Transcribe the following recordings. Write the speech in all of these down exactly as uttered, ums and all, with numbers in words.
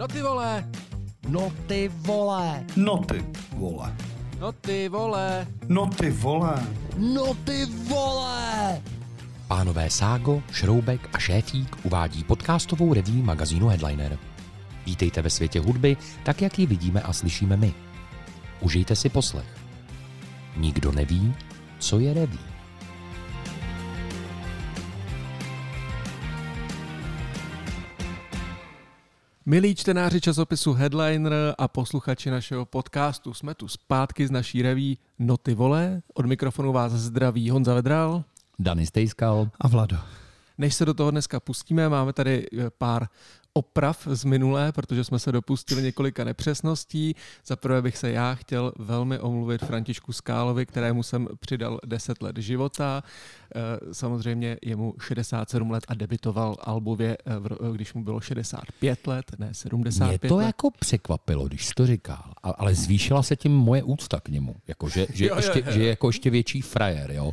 No ty vole. No ty vole. No ty vole. No ty vole. No ty vole. No ty vole. Pánové Ságo, Šroubek a Šéfík uvádí podcastovou review magazínu Headliner. Vítejte ve světě hudby, tak jak ji vidíme a slyšíme my. Užijte si poslech. Nikdo neví, co je review. Milí čtenáři časopisu Headliner a posluchači našeho podcastu, jsme tu zpátky z naší reví No ty vole. Od mikrofonu vás zdraví Honza Vedral, Dany Stejskal a Vlado. Než se do toho dneska pustíme, máme tady pár oprav z minulé, protože jsme se dopustili několika nepřesností. Za prvé bych se já chtěl velmi omluvit Františku Skálovi, kterému jsem přidal deset let života. Samozřejmě je mu šedesát sedm let a debitoval albově, když mu bylo šedesát pět let, ne sedmdesát pět let. Mě to let. Jako překvapilo, když jsi to říkal, ale zvýšila se tím moje úcta k němu, jako, že, že, jo, ještě, jo, jo. že je jako ještě větší frajer, jo.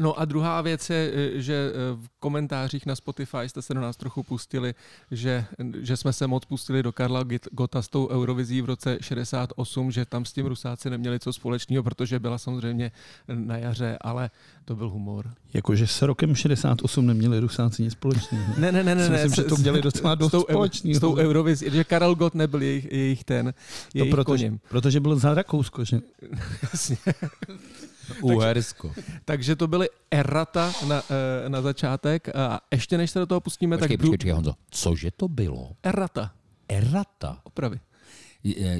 No a druhá věc je, že v komentářích na Spotify jste se do nás trochu pustili, že, že jsme se moc pustili do Karla Gotta s tou Eurovizí v roce šedesát osm, že tam s tím Rusáci neměli co společného, protože byla samozřejmě na jaře, ale to byl humor. Jakože s rokem šedesát osm neměli Rusáci nic společného. Ne, ne, ne, ne. Myslím, ne, že to měli docela dost společného. S tou Eurovizí, že Karel Gott nebyl jejich, jejich ten, jejich to proto, koním. Protože byl za Rakousko, že? Jasně. Uhersko. Takže, takže to byly errata na, na začátek a ještě než se do toho pustíme, počkej, tak... Počkej, počkej, Honzo, cože to bylo? Errata. Errata. Opravy.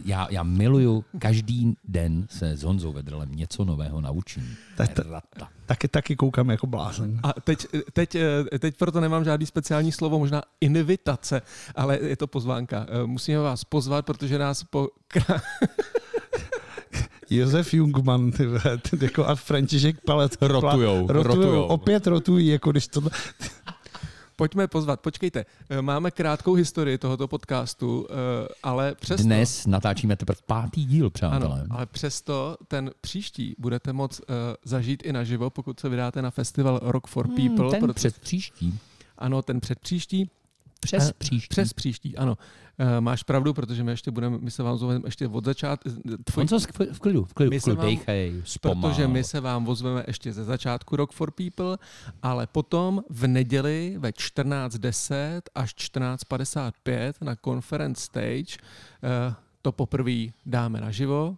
Já, já miluju, každý den se s Honzou Vedrelem něco nového naučím. Errata. Taky, taky koukám jako blázen. A teď, teď, teď proto nemám žádný speciální slovo, možná invitace, ale je to pozvánka. Musíme vás pozvat, protože nás po... Josef Jungmann ty, ty, ty, jako a František Palec rotujou, rotujou. Opět rotují, jako když to... Pojďme pozvat. Počkejte, máme krátkou historii tohoto podcastu, ale přesto... Dnes natáčíme teprve pátý díl, přátelé. Ano, ale přesto ten příští budete moct zažít i naživo, pokud se vydáte na festival Rock for hmm, People. Ten proto... předpříští. Ano, ten předpříští. Přes příští. Přes příští, ano. Máš pravdu, protože my ještě budeme, my se vám ozveme ještě od začátku. Tvoj... V klidu, v klidu, my v klidu vám, dejchej, zpomal. Protože my se vám ozveme ještě ze začátku Rock for People, ale potom v neděli ve čtrnáct deset až čtrnáct padesát pět na Conference Stage to poprvé dáme naživo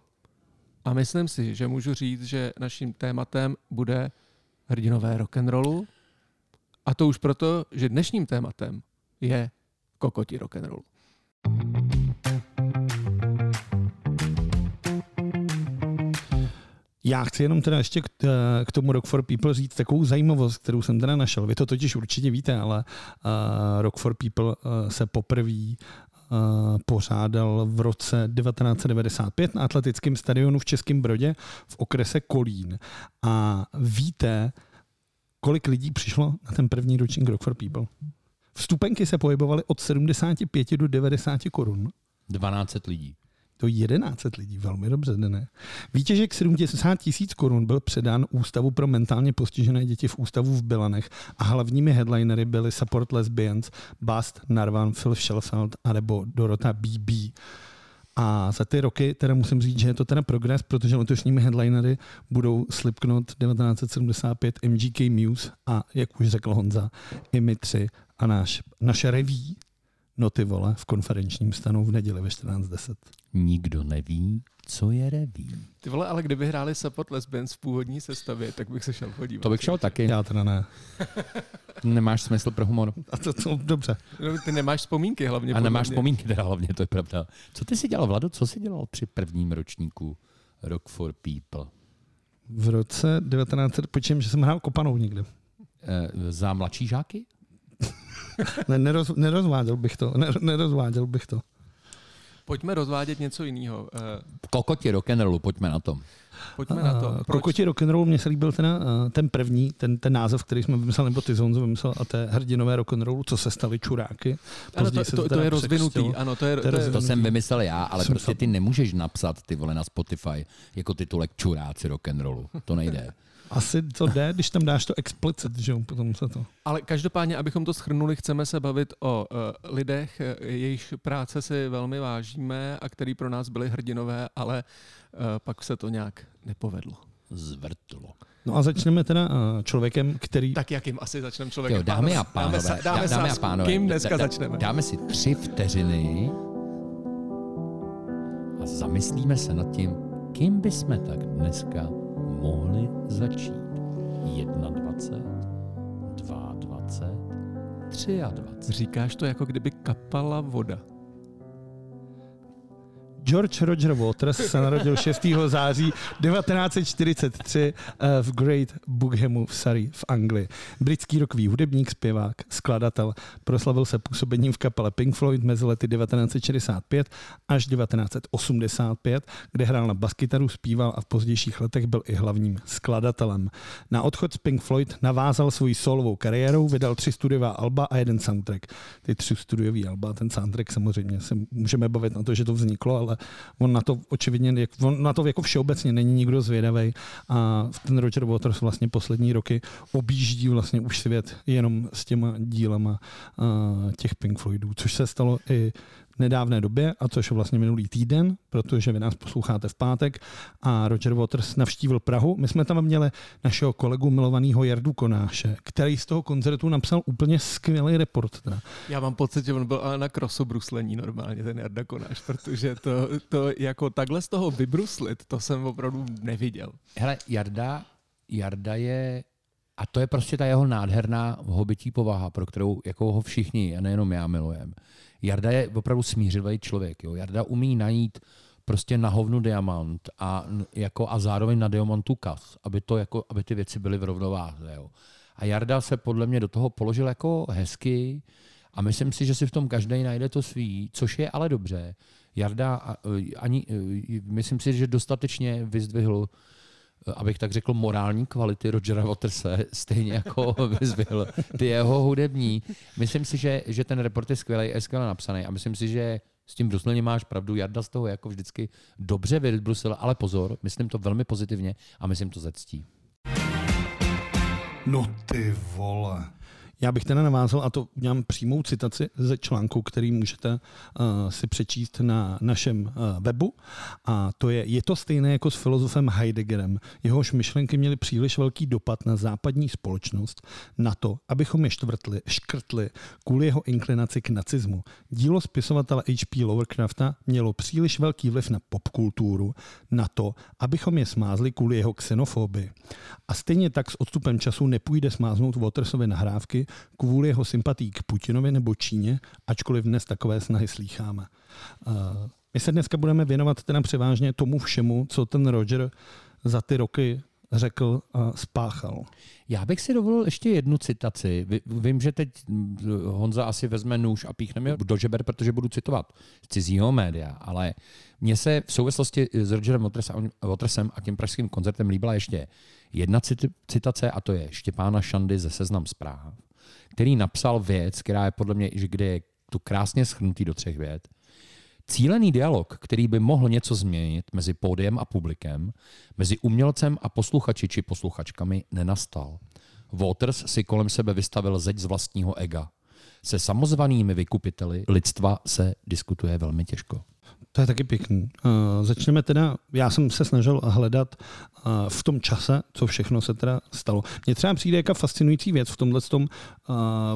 a myslím si, že můžu říct, že naším tématem bude hrdinové rock'n'rollu a to už proto, že dnešním tématem je kokoti rock'n'rollu. Já chci jenom teda ještě k tomu Rock for People říct takovou zajímavost, kterou jsem teda našel. Vy to totiž určitě víte, ale uh, Rock for People uh, se poprvé pořádal v roce devatenáct devadesát pět na atletickém stadionu v Českém Brodě v okrese Kolín. A víte, kolik lidí přišlo na ten první ročník Rock for People? Vstupenky se pohybovaly od sedmdesáti pěti do devadesáti korun. dvanáct set lidí. To jedenáct set lidí, velmi dobře, ne? Výtěžek sedmdesát tisíc korun byl předán Ústavu pro mentálně postižené děti v ústavu v Bilanech a hlavními headlinery byly Support Lesbians, Bast, Narvan, Phil Schellfeld a nebo Dorota bé bé. A za ty roky teda musím říct, že je to teda progres, protože letošními headlinery budou Slipknot devatenáct sedmdesát pět, em gé ká Muse a, jak už řekl Honza, i my tři a náš, naše reví No ty vole v konferenčním stanu v neděli ve čtrnáct deset. Nikdo neví, co je reví. Ty vole, ale kdyby hráli Support Lesbians v původní sestavě, tak bych se šel podívat. To bych šel taky. Já teda ne. Nemáš smysl pro humor. A to, to dobře. No, ty nemáš vzpomínky hlavně. A nemáš vzpomínky teda hlavně, to je pravda. Co ty si dělal, Vlado, co jsi dělal při prvním ročníku Rock for People? V roce devatenáct... Počím, že jsem hrál kopanou někde. E, za mladší žáky? Ne, neroz, nerozváděl bych to, ner, nerozváděl bych to. Pojďme rozvádět něco jiného. Kokoti rock'n'rollu, pojďme na tom. Pojďme na to. Proč? Kokoti rock'n'rollu, mně se líbil ten, ten první, ten, ten název, který jsme vymysleli, nebo ty Zonzo vymyslel, a té hrdinové rock'n'rollu, co se staly čuráky. Ano, to, to, to je rozvinutý. Ano, to, je, to, to, je rozvinutý. To jsem vymyslel já, ale jsem prostě ty nemůžeš napsat, ty vole, na Spotify jako titulek Čuráci rock'n'rollu. To nejde. Asi to jde, když tam dáš to explicit, že potom se to... Ale každopádně, abychom to shrnuli, chceme se bavit o uh, lidech, jejichž práce si velmi vážíme a který pro nás byli hrdinové, ale uh, pak se to nějak nepovedlo. Zvrtlo. No a začneme teda člověkem, který... Tak jakým asi začneme člověkem? Jo, dámy a pánové, dáme, dáme, dáme a pánové, kým dneska začneme? Dáme si tři vteřiny a zamyslíme se nad tím, kým bychom tak dneska mohli začít. dvacet jedna, dvacet dva, dvacet tři. Říkáš to, jako kdyby kapala voda. George Roger Waters se narodil šestého září devatenáct set čtyřicet tři v Great Bookhamu v Surrey v Anglii. Britský rokový hudebník, zpěvák, skladatel. Proslavil se působením v kapele Pink Floyd mezi lety devatenáct set šedesát pět až devatenáct set osmdesát pět, kde hrál na baskytaru, zpíval a v pozdějších letech byl i hlavním skladatelem. Na odchod z Pink Floyd navázal svoji solovou kariérou, vydal tři studiová alba a jeden soundtrack. Ty tři studiový alba, ten soundtrack samozřejmě se můžeme bavit na to, že to vzniklo, ale on na to očividně, on na to jako všeobecně není nikdo zvědavej a ten Roger Waters vlastně poslední roky objíždí vlastně už svět jenom s těma dílama těch Pink Floydů, což se stalo i v nedávné době a což vlastně minulý týden, protože vy nás posloucháte v pátek a Roger Waters navštívil Prahu. My jsme tam měli našeho kolegu milovaného Jardu Konáše, který z toho koncertu napsal úplně skvělý report. Teda. Já mám pocit, že on byl ale na krosobruslení normálně, ten Jarda Konáš, protože to, to jako takhle z toho vybruslit, to jsem opravdu neviděl. Hele, Jarda, Jarda je... A to je prostě ta jeho nádherná hobití povaha, pro kterou jako ho všichni, a nejenom já, milujeme. Jarda je opravdu smířivý člověk. Jo. Jarda umí najít prostě na hovnu diamant a, jako, a zároveň na diamantu kas, aby, to, jako, aby ty věci byly v rovnováze. Jo. A Jarda se podle mě do toho položil jako hezky a myslím si, že si v tom každý najde to svý, což je ale dobře. Jarda, ani, myslím si, že dostatečně vyzdvihl, abych tak řekl, morální kvality Rogera Waterse, stejně jako vyzvihl ty jeho hudební. Myslím si, že, že ten report je skvělej, je skvěle napsaný a myslím si, že s tím bruslením máš pravdu. Jarda z toho jako vždycky dobře vybrusil, ale pozor, myslím to velmi pozitivně a myslím to ze ctí. No ty vole. Já bych teda navázal, a to udělám přímou citaci ze článku, který můžete uh, si přečíst na našem uh, webu. A to je, je to stejné jako s filozofem Heideggerem. Jehož myšlenky měly příliš velký dopad na západní společnost, na to, abychom je štvrtli, škrtli kvůli jeho inklinaci k nacismu. Dílo spisovatele H P Lovecrafta mělo příliš velký vliv na popkulturu, na to, abychom je smázli kvůli jeho xenofobii. A stejně tak s odstupem času nepůjde smáznout Watersovy nahrávky, kvůli jeho sympatii k Putinovi nebo Číně, ačkoliv dnes takové snahy slýcháme. My se dneska budeme věnovat teda převážně tomu všemu, co ten Roger za ty roky řekl a spáchal. Já bych si dovolil ještě jednu citaci. Vím, že teď Honza asi vezme nůž a píchne mě do žeber, protože budu citovat z cizího média, ale mně se v souvislosti s Rogerem Watersem a tím pražským koncertem líbila ještě jedna citace a to je Štěpána Šandy ze Seznam zpráv, který napsal věc, která je podle mě, že kde je tu krásně shrnutý do třech vět. Cílený dialog, který by mohl něco změnit mezi pódiem a publikem, mezi umělcem a posluchači či posluchačkami, nenastal. Waters si kolem sebe vystavil zeď z vlastního ega. Se samozvanými vykupiteli lidstva se diskutuje velmi těžko. To je taky pěkný. Uh, začneme teda, já jsem se snažil hledat uh, v tom čase, co všechno se teda stalo. Mně třeba přijde jaká fascinující věc v tomhle tom,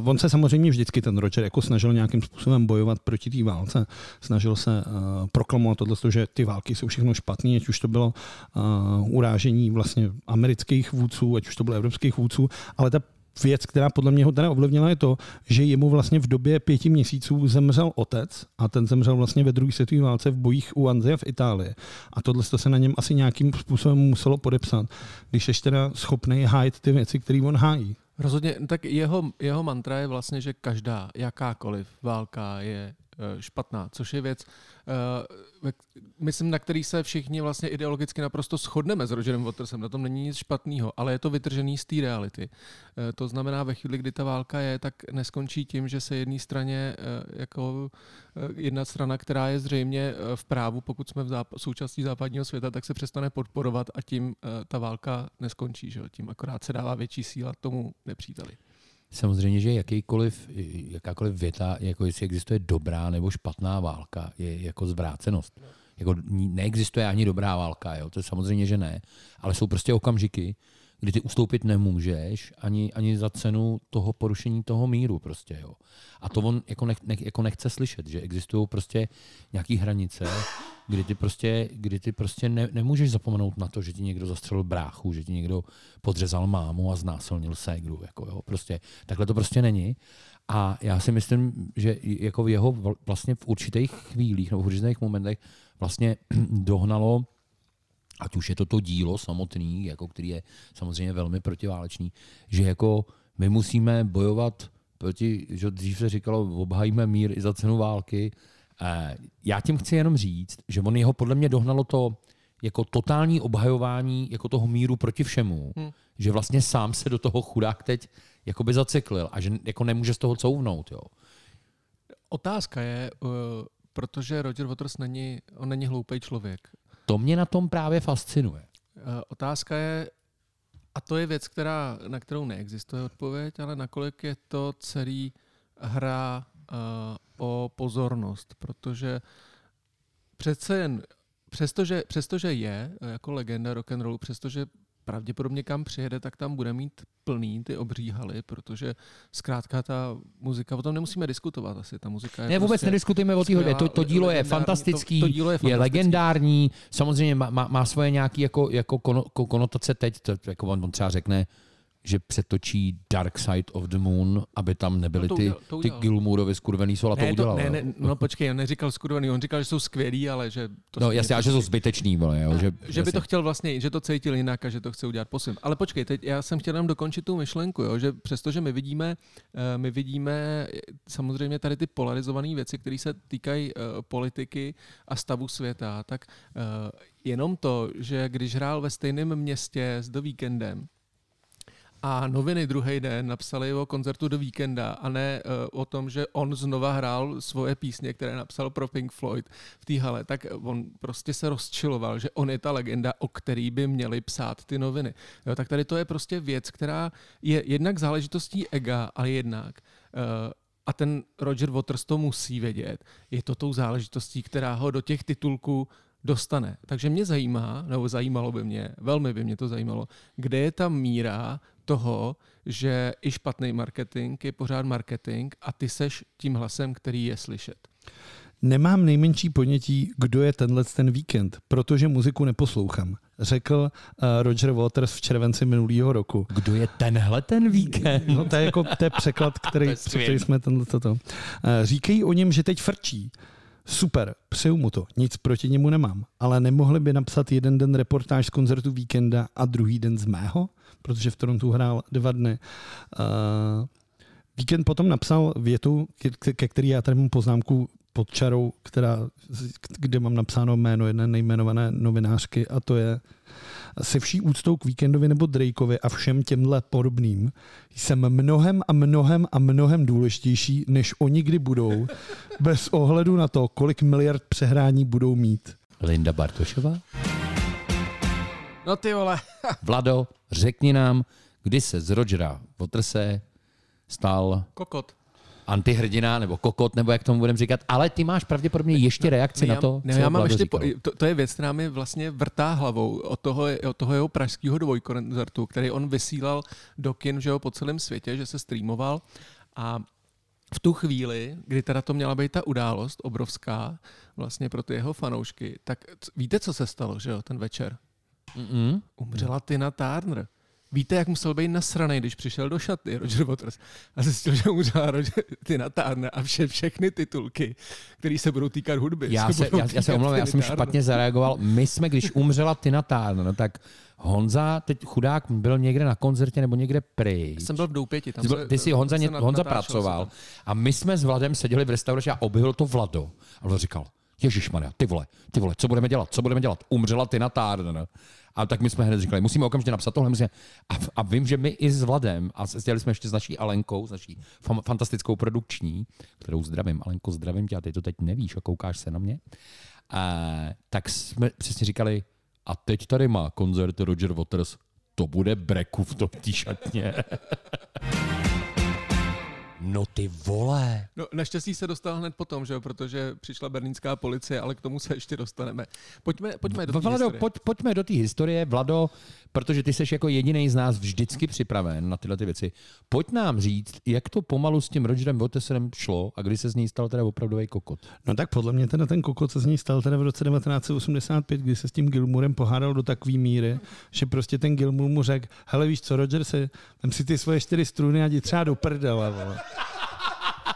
uh, on se samozřejmě vždycky ten Roger jako snažil nějakým způsobem bojovat proti té válce. Snažil se uh, proklamovat tohleto, že ty války jsou všechno špatný, ať už to bylo uh, urážení vlastně amerických vůdců, ať už to bylo evropských vůdců, ale ta věc, která podle mě ho teda ovlivnila, je to, že jemu vlastně v době pěti měsíců zemřel otec a ten zemřel vlastně ve druhé světové válce v bojích u Anzia v Itálii. A tohle se na něm asi nějakým způsobem muselo podepsat, když ješ teda schopnej hájit ty věci, které on hájí. Rozhodně, tak jeho, jeho mantra je vlastně, že každá, jakákoliv válka je špatná, což je věc, myslím, na který se všichni vlastně ideologicky naprosto shodneme s Rogerem Watersem, na tom není nic špatného, ale je to vytržený z té reality. To znamená, ve chvíli, kdy ta válka je, tak neskončí tím, že se jedné straně, jako jedna strana, která je zřejmě v právu, pokud jsme v záp- součástí západního světa, tak se přestane podporovat a tím ta válka neskončí, že? Tím akorát se dává větší síla tomu nepříteli. Samozřejmě, že jakýkoliv, jakákoliv věta, jako jestli existuje dobrá nebo špatná válka, je jako zvrácenost. Jako neexistuje ani dobrá válka, jo? To samozřejmě, že ne. Ale jsou prostě okamžiky, kdy ty ustoupit nemůžeš ani, ani za cenu toho porušení toho míru. Prostě, jo? A to on jako, nech, nech, jako nechce slyšet, že existují prostě nějaké hranice, kdy ty prostě, kdy ty prostě ne, nemůžeš zapomenout na to, že ti někdo zastřelil bráchu, že ti někdo podřezal mámu a znásilnil ségru. Jako, jo, prostě. Takhle to prostě není. A já si myslím, že jako jeho vlastně v určitých chvílích nebo v určitých momentech vlastně dohnalo, ať už je to to dílo samotný, jako, který je samozřejmě velmi protiválečný, že jako my musíme bojovat proti, že dřív se říkalo, obhajíme mír i za cenu války. Já tím chci jenom říct, že on jeho podle mě dohnalo to jako totální obhajování jako toho míru proti všemu, hmm. že vlastně sám se do toho chudák teď jakoby zacyklil a že jako nemůže z toho couvnout. Jo. Otázka je, protože Roger Waters není, on není hloupej člověk. To mě na tom právě fascinuje. Otázka je, a to je věc, která, na kterou neexistuje odpověď, ale nakolik je to celý hra o pozornost, protože přece jen, přestože, přestože je jako legenda rock'n'rollu, přestože pravděpodobně kam přijede, tak tam bude mít plný ty obříhaly, protože zkrátka ta muzika, o tom nemusíme diskutovat asi, ta muzika je Ne, vůbec prostě nediskutujeme o té hodě, to, to dílo je fantastický, to, to dílo je, fantastický. Je legendární, samozřejmě má, má svoje nějaké jako, jako konotace teď, to, jako on třeba řekne, že přetočí Dark Side of the Moon, aby tam nebyly no udělal, ty Gilmourovy skurvený sola, to udělal. Ne, ne, no počkej, on neříkal skurvený, on říkal, že jsou skvělý, ale že... To no jasně, že jsou zbytečný, vole. Jo, ne, že, že by to chtěl vlastně, že to cítil jinak a že to chce udělat po svém. Ale počkej, teď já jsem chtěl jenom dokončit tu myšlenku, jo, že přestože my vidíme, my vidíme samozřejmě tady ty polarizované věci, které se týkají politiky a stavu světa, tak jenom to, že když hrál ve stejném městě s The Weekndem, a noviny druhý den napsali o koncertu do víkenda a ne uh, o tom, že on znova hrál svoje písně, které napsal pro Pink Floyd v té hale, tak on prostě se rozčiloval, že on je ta legenda, o který by měli psát ty noviny. Jo, tak tady to je prostě věc, která je jednak záležitostí ega, ale jednak uh, a ten Roger Waters to musí vědět. Je to tou záležitostí, která ho do těch titulků dostane. Takže mě zajímá, nebo zajímalo by mě, velmi by mě to zajímalo, kde je ta míra toho, že i špatný marketing je pořád marketing a ty seš tím hlasem, který je slyšet. Nemám nejmenší ponětí, kdo je tenhle ten víkend, protože muziku neposlouchám, řekl Roger Waters v červenci minulého roku. Kdo je tenhle ten víkend? No to je jako to je překlad, který, to je který jsme tenhle toto. Říkají o něm, že teď frčí. Super, přeju mu to, nic proti němu nemám, ale nemohli by napsat jeden den reportáž z koncertu víkenda a druhý den z mého, protože v Torontu hrál dva dny. Uh, víkend potom napsal větu, ke, ke které já tady mám poznámku pod čarou, která, kde mám napsáno jméno jedné nejmenované novinářky, a to je: se vší úctou k Weekendovi nebo Drakeovi a všem těmhle podobným jsem mnohem a mnohem a mnohem důležitější, než oni kdy budou, bez ohledu na to, kolik miliard přehrání budou mít. Linda Bartošová? No ty vole. Vlado, řekni nám, kdy se z Rogera Waterse stal kokot. Antihrdina nebo kokot, nebo jak tomu budeme říkat, ale ty máš pravděpodobně ještě reakci no, na to, ne, co já mám ještě po, to, to je věc, která mi vlastně vrtá hlavou od toho, od toho jeho pražského dvojkoncertu, který on vysílal do kin, že jo, po celém světě, že se streamoval, a v tu chvíli, kdy teda to měla být ta událost obrovská vlastně pro ty jeho fanoušky, tak víte, co se stalo, že jo, ten večer? Mm-mm. Umřela Tina Turner. Víte, jak musel být nasranej, když přišel do šaty Roger Waters a zjistil, že mu dělá Roger, ty natárna a vše, všechny titulky, které se budou týkat hudby. Já se, já, já se omlouvám, já jsem špatně zareagoval. My jsme, když umřela Tina Turner, tak Honza, teď chudák, byl někde na koncertě nebo někde pryč. Jsem byl v Doupěti. Tam byl, ty jsi Honza, ně, Honza pracoval a my jsme s Vladem seděli v restauraci a objevil to Vlado. A Vlad říkal, ježišmarja, ty vole, ty vole, co budeme dělat, co budeme dělat? Umřela Tina Turner. A tak my jsme hned říkali, musíme okamžitě napsat tohle. Musíme... A, a vím, že my i s Vladem, a stěli jsme ještě s naší Alenkou, s naší fam, fantastickou produkční, kterou zdravím, Alenko, zdravím tě, a ty to teď nevíš a koukáš se na mě, a, tak jsme přesně říkali, a teď tady má koncert Roger Waters, to bude breku v tom šatně. No ty vole. No, naštěstí se dostal hned potom, že jo, protože přišla berlínská policie, ale k tomu se ještě dostaneme. Pojďme, pojďme do té historie. Pojď, pojďme do té historie, Vlado, protože ty seš jako jedinej z nás vždycky připraven na tyhle ty věci. Pojď nám říct, jak to pomalu s tím Rogerem Watersem šlo a kdy se z něj stal teda opravdový kokot. No tak podle mě teda ten kokot se z něj stal teda v roce devatenáct set osmdesát pět, kdy se s tím Gilmourem pohádal do takové míry, že prostě ten Gilmour mu řekl, hele víš co, Roger, se, tam si ty svoje čtyři struny a jdi třeba do prdele, vole.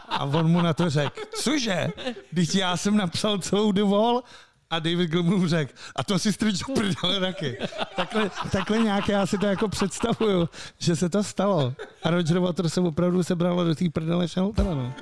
A on mu na to řekl, cože? Když já jsem napsal celou The Wall a David Gilmour řekl, a to si stříčo prdele taky. Takhle, takhle nějak já si to jako představuju, že se to stalo. A Roger Waters se opravdu sebral do té prdele šaltala, no.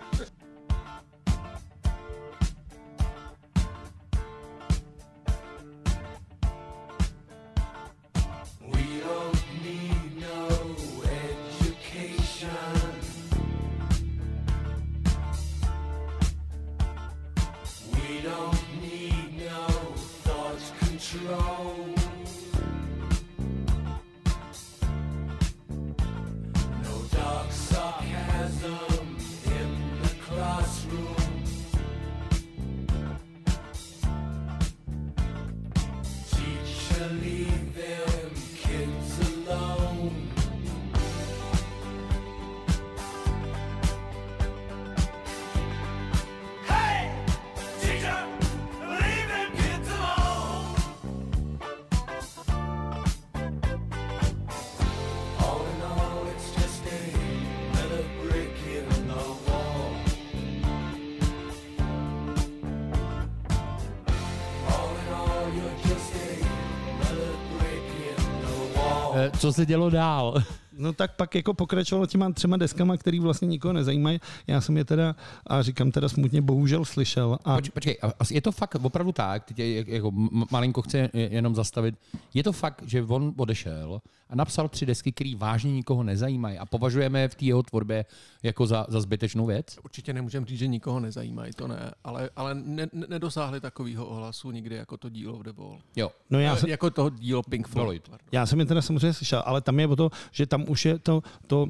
Co se dělo dál? No tak pak jako pokračovalo těma třema deskama, který vlastně nikoho nezajímají. Já jsem je teda, a říkám teda smutně, bohužel slyšel. A... Poč, počkej, je to fakt opravdu tak, teď je, jako malinko chci jenom zastavit, je to fakt, že on odešel a napsal tři desky, které vážně nikoho nezajímají a považujeme v té jeho tvorbě jako za, za zbytečnou věc? Určitě nemůžeme říct, že nikoho nezajímají, to ne, ale, ale ne, nedosáhli takového ohlasu nikdy jako to dílo v The Wall. Jo, no já jsem... jako toho dílo Pink Floyd. Já jsem je teda samozřejmě slyšel, ale tam je o to, že tam už je to, to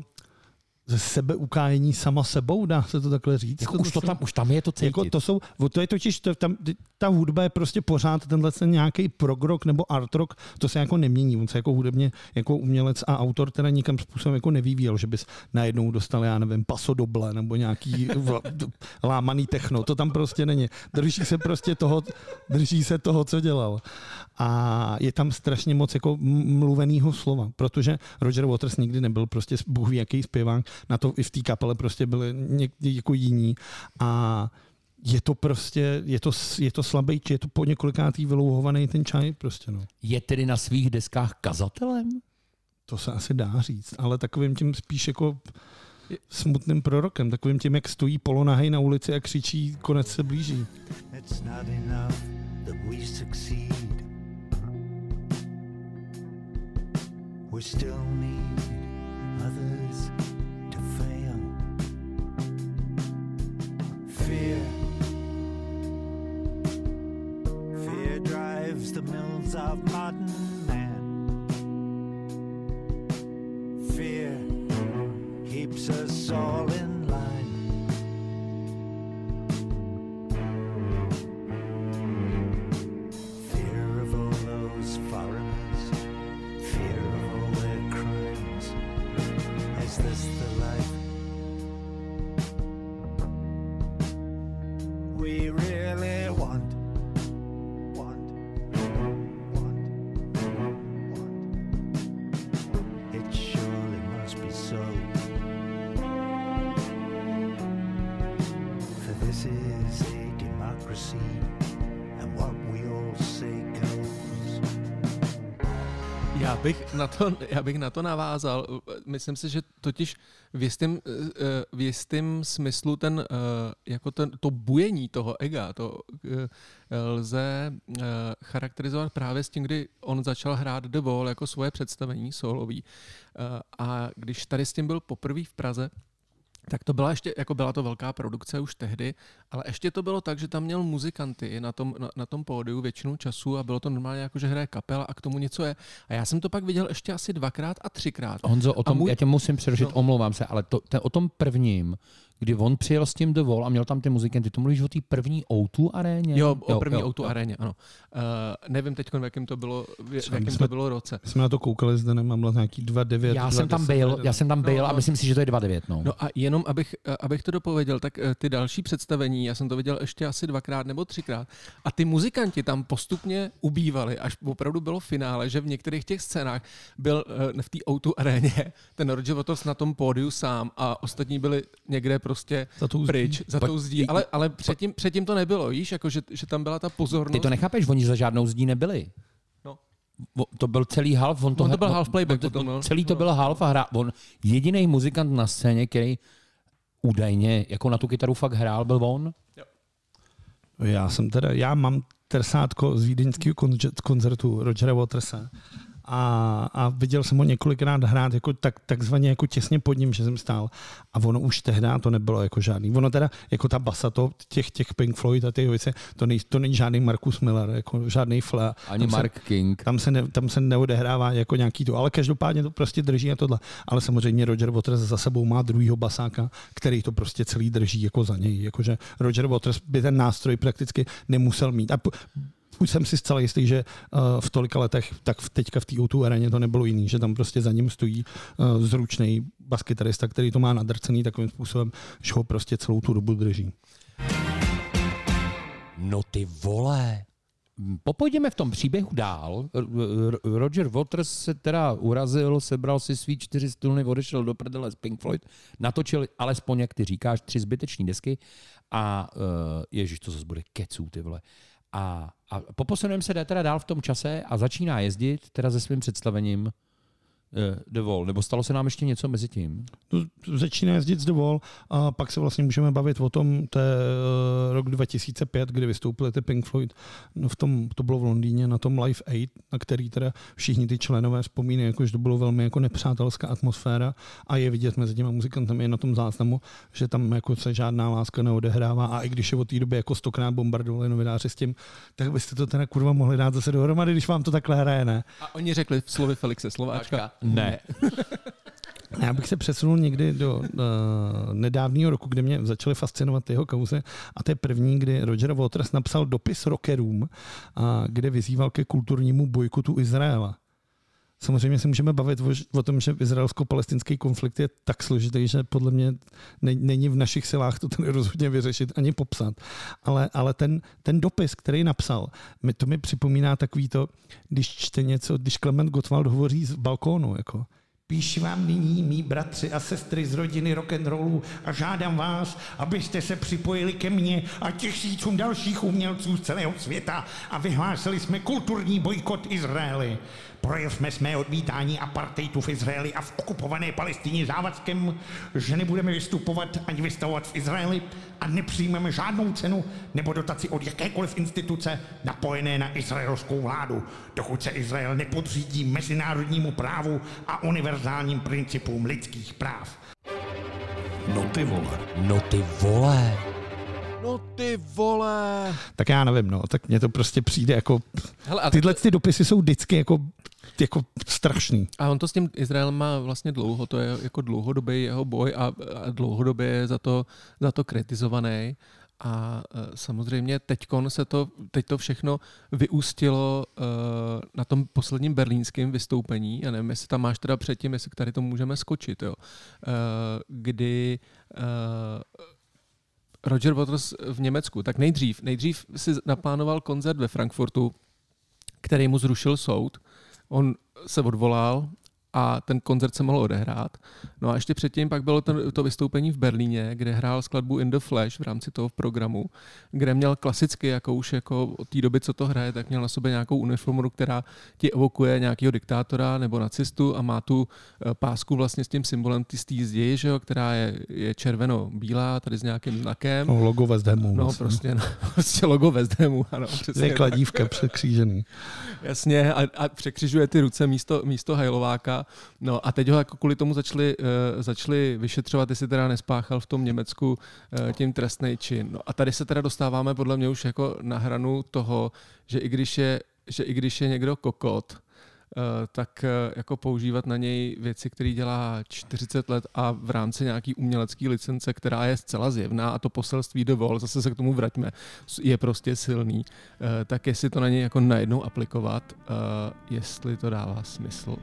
ze sebeukájení sama sebou, dá se to takhle říct. Jako to, už, to tam, už tam je to cítit. Jako to jsou, to je totiž, to, tam, ta hudba je prostě pořád tenhle ten nějaký prog rock nebo art rock, to se jako nemění. On se jako hudebně, jako umělec a autor teda nikam způsobem jako nevyvíjel, že bys najednou dostal, já nevím, paso doble nebo nějaký lámaný techno. To tam prostě není. Drží se prostě toho, drží se toho, co dělal. A je tam strašně moc jako mluvenýho slova, protože Roger Waters nikdy nebyl prostě bůhví jaký zpěvák, na to i v té kapele prostě byli někdy jako jiní a je to prostě, je to, je to slabejč, je to po několikátý vylouhovaný ten čaj prostě, no. Je tedy na svých deskách kazatelem? To se asi dá říct, ale takovým tím spíš jako smutným prorokem, takovým tím, jak stojí polonahej na ulici a křičí, konec se blíží. It's not enough that we succeed. We still need others to fail. Fear. Fear drives the mills of modern man. Fear keeps us all in line. Fear of all those foreigners. Fear of all their crimes. Is this the life we really want, want, want? proceed, and what we all say goes. Já bych na to, já bych na to navázal. Myslím si, že totiž v jistém, v jistém smyslu ten, jako ten, to bujení toho ega, to lze charakterizovat právě s tím, kdy on začal hrát The Wall jako svoje představení solový. A když tady s tím byl poprvé v Praze, tak to byla ještě, jako byla to velká produkce už tehdy, ale ještě to bylo tak, že tam měl muzikanty na tom, na, na tom pódiu většinu času a bylo to normálně jako, že hraje kapela a k tomu něco je. A já jsem to pak viděl ještě asi dvakrát a třikrát. Honzo, o tom, můj... já tě musím přerušit, no. Omlouvám se, ale to, ten, o tom prvním, kdy on přijel s tím The Wall a měl tam ty muzikanty, to mluvíš o té první ó dvě aréně? Jo, o jo, první jo, ó dvě jo. aréně, ano. Uh, nevím teď, v jakém to bylo, v jakém jsme, to bylo roce. Jsme na to koukali, zde nemám nějaký dva devět. Já jsem tam byl, já jsem tam byl no, a myslím si, že to je dva devět. No. No a jenom, abych, abych to dopověděl, tak ty další představení, já jsem to viděl ještě asi dvakrát nebo třikrát a ty muzikanti tam postupně ubývali, až opravdu bylo finále, že v některých těch scénách byl v té ó dvě aréně ten Roger Waters na tom pódiu sám a ostatní byli někde prostě za tou pryč, za tou zdí, ale, ale předtím, předtím to nebylo, víš, jako, že, že tam byla ta pozornost. Ty to nechápeš, oni za žádnou zdí nebyli. No. To byl celý half, on to, on to byl half playback. To, to, no. Celý to byl half a hra, on jediný muzikant na scéně, který údajně jako na tu kytaru fakt hrál, byl on. Jo. Já jsem teda, já mám tersátko z vídeňského koncertu Rogera Watersa. A, a viděl jsem ho několikrát hrát jako tak, takzvaně jako těsně pod ním, že jsem stál. A ono už tehdy to nebylo jako žádný. Ono teda, jako ta basa to, těch, těch Pink Floyd a těch věcí, to, nej, to není žádný Marcus Miller, jako žádný Flea. Ani tam Mark se, King. Tam se, ne, tam se neodehrává jako nějaký to, ale každopádně to prostě drží a tohle. Ale samozřejmě Roger Waters za sebou má druhýho basáka, který to prostě celý drží jako za něj. Jakože Roger Waters by ten nástroj prakticky nemusel mít. A p- Už jsem si zcela jistý, že v tolika letech, tak teďka v té ó dvě aréně to nebylo jiný, že tam prostě za ním stojí zručný baskytarista, který to má nadrcený takovým způsobem, že ho prostě celou tu dobu drží. No ty vole. Popojdeme v tom příběhu dál. Roger Waters se teda urazil, sebral si svý čtyři stůlny, odešel do prdele z Pink Floyd, natočil alespoň, jak ty říkáš, tři zbyteční desky a ježiš, to zase bude keců, ty vole. A, a poposunujeme se teda dál v tom čase a začíná jezdit teda se svým představením uh, The Wall. Nebo stalo se nám ještě něco mezi tím? Začíná jezdit z The Wall a pak se vlastně můžeme bavit o tom, to je uh, rok dva tisíce pět, kdy vystoupili ty Pink Floyd. No v tom, to bylo v Londýně na tom Live Aid, na který teda všichni ty členové vzpomínají, jakože to bylo velmi jako nepřátelská atmosféra a je vidět mezi těma muzikantami na tom záznamu, že tam jako se žádná láska neodehrává a i když je od té doby jako stokrát bombardovali novináři s tím, tak byste to teda kurva mohli dát zase dohromady, když vám to takhle hraje, ne? A oni řekli v slovy Felixe Slováčka. Ne. Já bych se přesunul někdy do uh, nedávného roku, kde mě začaly fascinovat jeho kauze a to je první, kdy Roger Waters napsal dopis rockerům, a kde vyzýval ke kulturnímu bojkotu Izraela. Samozřejmě se můžeme bavit o, o tom, že izraelsko-palestinský konflikt je tak složitý, že podle mě ne, není v našich silách to tady rozhodně vyřešit ani popsat. Ale, ale ten, ten dopis, který napsal, mi, to mi připomíná takový to, když čte něco, když Klement Gottwald hovoří z balkónu, jako píši vám nyní, mí bratři a sestry z rodiny rock'n'rollu a žádám vás, abyste se připojili ke mně a tisícům dalších umělců z celého světa a vyhlásili jsme kulturní bojkot Izraeli. Projevme své odmítání apartheidu v Izraeli a v okupované Palestině závazkem, že nebudeme vystupovat ani vystavovat v Izraeli a nepřijmeme žádnou cenu nebo dotaci od jakékoliv instituce napojené na izraelskou vládu, dokud se Izrael nepodřídí mezinárodnímu právu a univerzálním principům lidských práv. No ty vole, no ty vole, no ty vole. Tak já nevím, no, tak mně to prostě přijde jako... Hele, tyhle ty dopisy jsou vždycky jako... jako strašný. A on to s tím Izrael má vlastně dlouho, to je jako dlouhodobý jeho boj a, a dlouhodobě je za to, za to kritizovaný. A samozřejmě teďkon se to, teď to všechno vyústilo uh, na tom posledním berlínském vystoupení. Já nevím, jestli tam máš teda předtím, jestli tady to můžeme skočit, jo. Uh, kdy... Uh, Roger Waters v Německu, tak nejdřív, nejdřív si naplánoval koncert ve Frankfurtu, který mu zrušil soud. On se odvolal a ten koncert se mohl odehrát. No a ještě předtím pak bylo to, to vystoupení v Berlíně, kde hrál skladbu In the Flash v rámci toho programu, kde měl klasicky, jako už jako od té doby, co to hraje, tak měl na sobě nějakou uniformu, která ti evokuje nějakého diktátora nebo nacistu a má tu pásku vlastně s tím symbolem z té zdi, že jo, která je, je červeno-bílá, tady s nějakým znakem. No, logo West Hamu. No, vlastně. prostě, no, prostě logo West Hamu, ano. Je kladívka překřížený. Jasně, a, a překřižuje ty ruce místo, místo hajlováka. No a teď ho jako kvůli tomu začali, uh, začali vyšetřovat, jestli teda nespáchal v tom Německu uh, tím trestnej čin. No a tady se teda dostáváme podle mě už jako na hranu toho, že i když je, že i když je někdo kokot, uh, tak uh, jako používat na něj věci, které dělá čtyřicet let a v rámci nějaký umělecké licence, která je zcela zjevná a to poselství dovol, zase se k tomu vraťme, je prostě silný, uh, tak jestli to na něj jako najednou aplikovat, uh, jestli to dává smysl.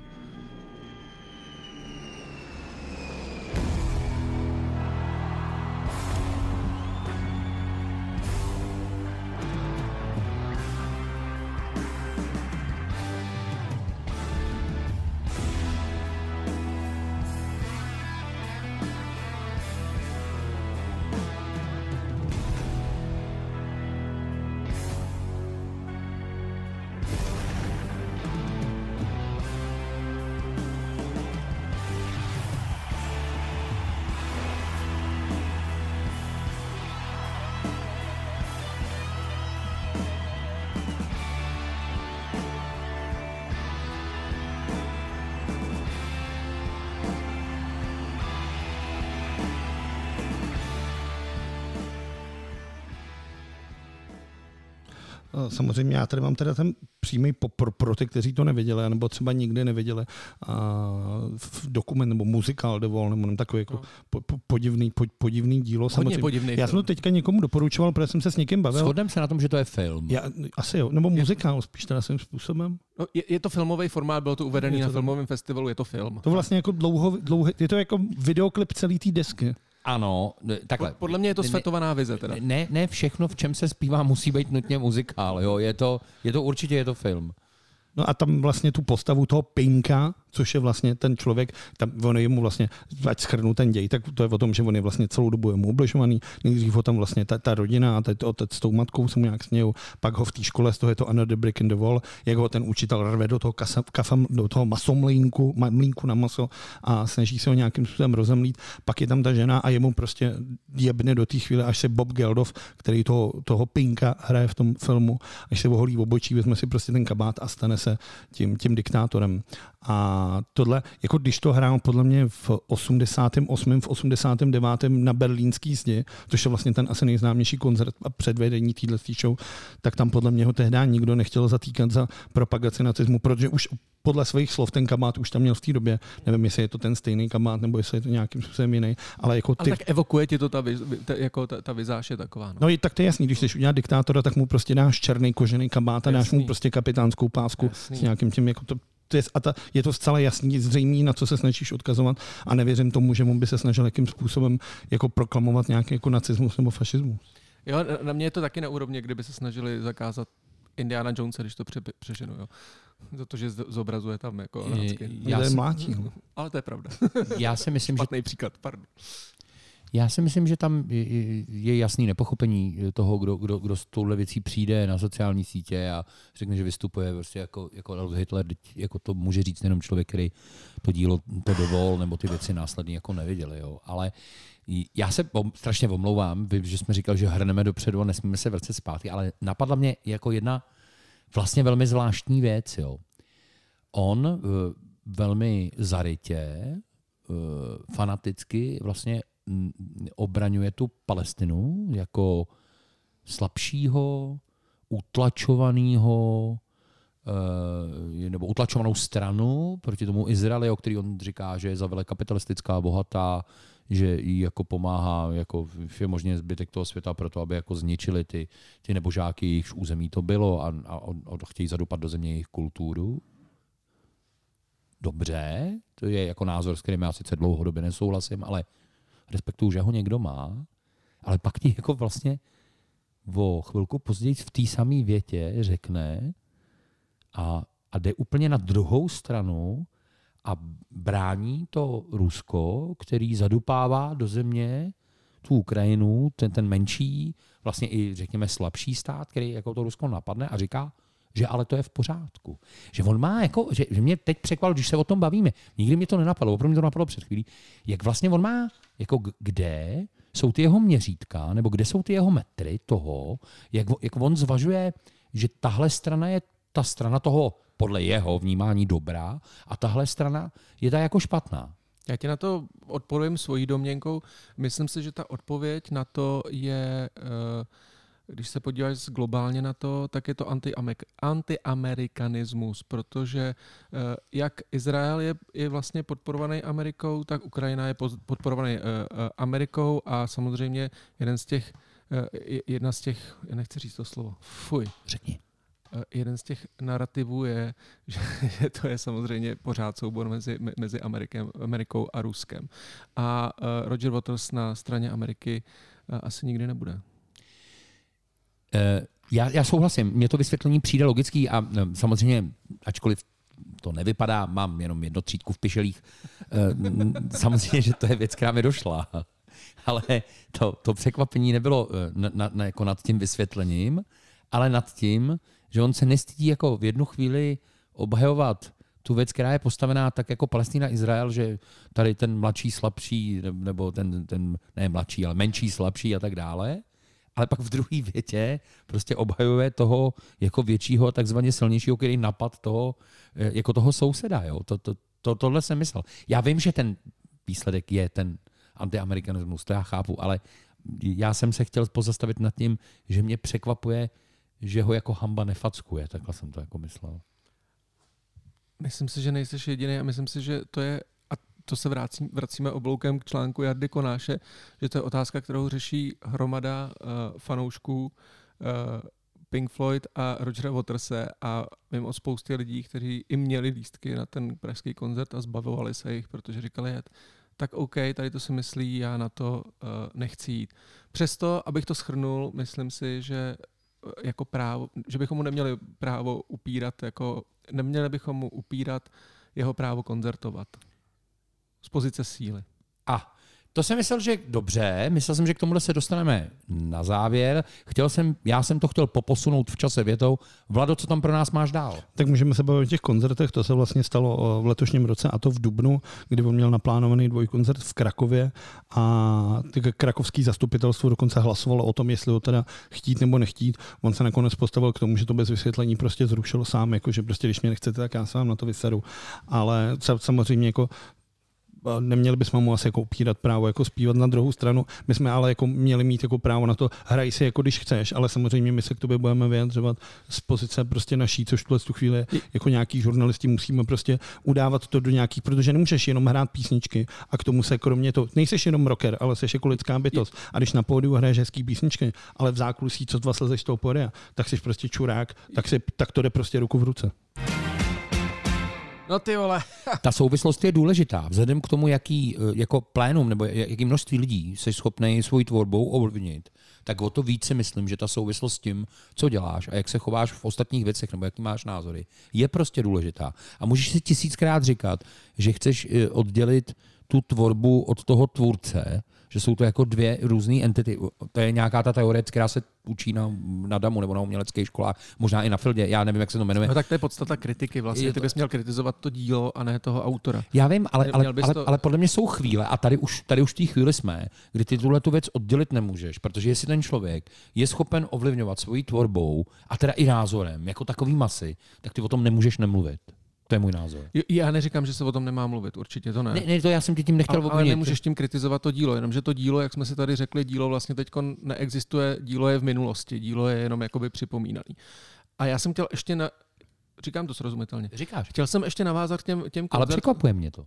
Samozřejmě já tady mám teda ten přímý popor pro ty, kteří to neviděli, nebo třeba nikdy neviděli v dokument nebo muzikál The Wall, nebo takový jako po, po, podivný, po, podivný dílo. Hodně samozřejmě. Podivný já jsem to teďka někomu doporučoval, protože jsem se s někým bavil. Shodneme se na tom, že to je film. Já, asi jo, nebo muzikál spíš teda svým způsobem. No, je, je to filmový formát, bylo to uvedený na to filmovém festivalu, je to film. To vlastně jako dlouho, dlouho je to jako videoklip celý té desky. Ano, takhle. Podle mě je to světovaná vize teda. Ne, ne všechno, v čem se zpívá, musí být nutně muzikál, jo. Je to, je to určitě je to film. No a tam vlastně tu postavu toho Pinka, což je vlastně ten člověk, tam on je mu vlastně, ať schrnu ten děj, tak to je o tom, že on je vlastně celou dobu je mu obližovaný, nejdřív ho tam vlastně ta, ta rodina a teď otec s tou matkou se mu nějak smějou, pak ho v té škole, z toho je to Another Brick in the Wall, jak ho ten učitel rve do toho, kasa, kafa, do toho masomlínku, mlínku na maso a snaží se ho nějakým způsobem rozemlít, pak je tam ta žena a jemu prostě jebne do té chvíle, až se Bob Geldof, který toho, toho Pinka hraje v tom filmu, až se oholí v obočí, vezme si prostě ten kabát a stane se tím, tím diktátorem. A tohle, jako když to hrál podle mě v osmdesátém osmém, v osmdesátém devátém na berlínský zdi, což je vlastně ten asi nejznámější koncert a předvedení této show, tak tam podle mě ho tehdy nikdo nechtěl zatýkat za propagaci nacismu, protože už podle svých slov ten kabát už tam měl v té době. Nevím, jestli je to ten stejný kabát, nebo jestli je to nějakým způsobem jiný. Ale, jako ty... ale tak evokuje ti to, ta, viz, ta, jako ta, ta vizáž je taková. No, no je, tak to je jasný, když chceš udělat diktátora, tak mu prostě dáš černý kožený kabát a jasný. Dáš mu prostě kapitánskou pásku jasný. S nějakým tím, jako to a ta, je to zcela jasný, zřejmý, na co se snažíš odkazovat a nevěřím tomu, že mu by se snažil jakým způsobem jako proklamovat nějaký jako nacismus nebo fašismus. Jo, na mě je to taky na úrovni, kdyby se snažili zakázat Indiana Jonesa, když to pře- přeženu, jo. Za to, že zobrazuje tam jako nácky. Já si... mlátí, no. Ale to je pravda. Já si myslím, že... příklad, pardon. Já si myslím, že tam je jasný nepochopení toho, kdo, kdo, kdo s touhle věcí přijde na sociální sítě a řekne, že vystupuje prostě jako, jako Adolf Hitler, jako to může říct jenom člověk, který to dílo to dovol, nebo ty věci následně jako neviděl. Jo. Ale já se strašně omlouvám, vím, že jsme říkali, že hrneme dopředu a nesmíme se vracet zpátky, ale napadla mě jako jedna vlastně velmi zvláštní věc. Jo. On velmi zarytě, fanaticky vlastně obraňuje tu Palestinu jako slabšího, utlačovaného nebo utlačovanou stranu proti tomu Izraeli, o který on říká, že je zavele kapitalistická, bohatá, že jí jako pomáhá jako možně zbytek toho světa proto, aby jako zničili ty, ty nebožáky, jejichž území to bylo a, a, a chtějí zadupat do země jejich kulturu. Dobře, to je jako názor, s kterým já sice dlouhodobě nesouhlasím, ale respektuju, že ho někdo má, ale pak ti jako vlastně o chvilku později v té samé větě řekne a, a jde úplně na druhou stranu a a brání to Rusko, který zadupává do země tu Ukrajinu, ten, ten menší, vlastně i řekněme slabší stát, který jako to Rusko napadne a říká, že ale to je v pořádku. Že on má jako, že, že mě teď překvalo, když se o tom bavíme, nikdy mě to nenapadlo, opravdu mě to napadlo před chvílí, jak vlastně on má, jako kde jsou ty jeho měřítka, nebo kde jsou ty jeho metry toho, jak, jak on zvažuje, že tahle strana je ta strana toho, podle jeho vnímání dobrá, a tahle strana je ta jako špatná. Já ti na to odpovím svojí domněnkou. Myslím si, že ta odpověď na to je, když se podíváš globálně na to, tak je to antiamerikanismus, protože jak Izrael je, je vlastně podporovaný Amerikou, tak Ukrajina je podporovaný Amerikou a samozřejmě jeden z těch, jedna z těch, já nechci říct to slovo, fuj. Řekni. Jeden z těch narrativů je, že to je samozřejmě pořád soubor mezi, mezi Amerikem, Amerikou a Ruskem. A Roger Waters na straně Ameriky asi nikdy nebude. Já, já souhlasím. Mně to vysvětlení přijde logický a samozřejmě, ačkoliv to nevypadá, mám jenom jedno třítku v pišelích, samozřejmě, že to je věc, která mi došla. Ale to, to překvapení nebylo na, na, na, jako nad tím vysvětlením, ale nad tím, že on se nestydí jako v jednu chvíli obhajovat tu věc, která je postavená tak jako Palestina, Izrael, že tady ten mladší, slabší, nebo ten, ten ne mladší, ale menší, slabší a tak dále. Ale pak v druhé větě prostě obhajuje toho jako většího a takzvaně silnějšího, který napad toho, jako toho souseda. Jo? To, to, to, tohle jsem myslel. Já vím, že ten výsledek je ten antiamerikanismus, to já chápu, ale já jsem se chtěl pozastavit nad tím, že mě překvapuje, že ho jako hamba nefackuje, takhle jsem to jako myslel. Myslím si, že nejseš jediný a myslím si, že to je, a to se vracím, vracíme obloukem k článku Jardy Konáše, že to je otázka, kterou řeší hromada uh, fanoušků uh, Pink Floyd a Rogera Waterse a vím o spoustě lidí, kteří i měli lístky na ten pražský koncert a zbavovali se jich, protože říkali, že tak OK, tady to si myslí, já na to uh, nechci jít. Přesto, abych to shrnul, myslím si, že jako právo, že bychom mu neměli právo upírat, jako neměli bychom mu upírat jeho právo koncertovat. Z pozice síly. A to jsem myslel, že dobře, myslel jsem, že k tomuhle se dostaneme na závěr. Chtěl jsem, já jsem to chtěl poposunout v čase větou. Vlado, co tam pro nás máš dál? Tak můžeme se bavit o těch koncertech, to se vlastně stalo v letošním roce a to v dubnu, kdy on měl naplánovaný dvojkoncert v Krakově a krakovský zastupitelstvo dokonce hlasovalo o tom, jestli ho teda chtít nebo nechtít. On se nakonec postavil k tomu, že to bez vysvětlení prostě zrušil sám, jakože prostě když mě nechcete, tak já se vám na to vyseru. Ale samozřejmě jako neměli bychom mu asi jako upírat právo jako zpívat. Na druhou stranu, my jsme ale jako měli mít jako právo na to, hraj si jako když chceš, ale samozřejmě my se k tobě budeme vyjadřovat z pozice prostě naší, což tuhle tu chvíli jako nějaký žurnalisti musíme prostě udávat to do nějakých, protože nemůžeš jenom hrát písničky a k tomu se kromě toho, nejseš jenom rocker, ale seš jako lidská bytost. A když na pódiu hraješ hezký písničky, ale v zákulisí co dva slezeš z toho pódia, tak jsi prostě čurák, tak, si, tak to jde prostě ruku v ruce. No ty vole. Ta souvislost je důležitá. Vzhledem k tomu, jaký jako plénum nebo jaký množství lidí jsi schopný svojí tvorbou ovlivnit, tak o to víc si myslím, že ta souvislost s tím, co děláš a jak se chováš v ostatních věcech nebo jaký máš názory, je prostě důležitá. A můžeš si tisíckrát říkat, že chceš oddělit tu tvorbu od toho tvůrce, že jsou to jako dvě různé entity. To je nějaká ta teorie, která se učí na, na Damu nebo na uměleckých školách, možná i na Fildě, já nevím, jak se to jmenuje. No tak to je podstata kritiky vlastně, ty bys měl kritizovat to dílo a ne toho autora. Já vím, ale, ale, ale, to... ale podle mě jsou chvíle a tady už tady už v té chvíli jsme, kdy ty tuhle tu věc oddělit nemůžeš, protože jestli ten člověk je schopen ovlivňovat svojí tvorbou a teda i názorem, jako takový masy, tak ty o tom nemůžeš nemluvit. To je můj názor. Já neříkám, že se o tom nemá mluvit, určitě to ne. Ne, ne to já jsem ti tím nechtěl obvinit. Ale nemůžeš tím kritizovat to dílo, jenomže to dílo, jak jsme si tady řekli, dílo vlastně teďko neexistuje, dílo je v minulosti, dílo je jenom jakoby připomínaný. A já jsem chtěl ještě na... Říkám to srozumitelně. Říkáš. Chtěl jsem ještě navázat k těm, těm koncertům. Ale překvapuje mě to.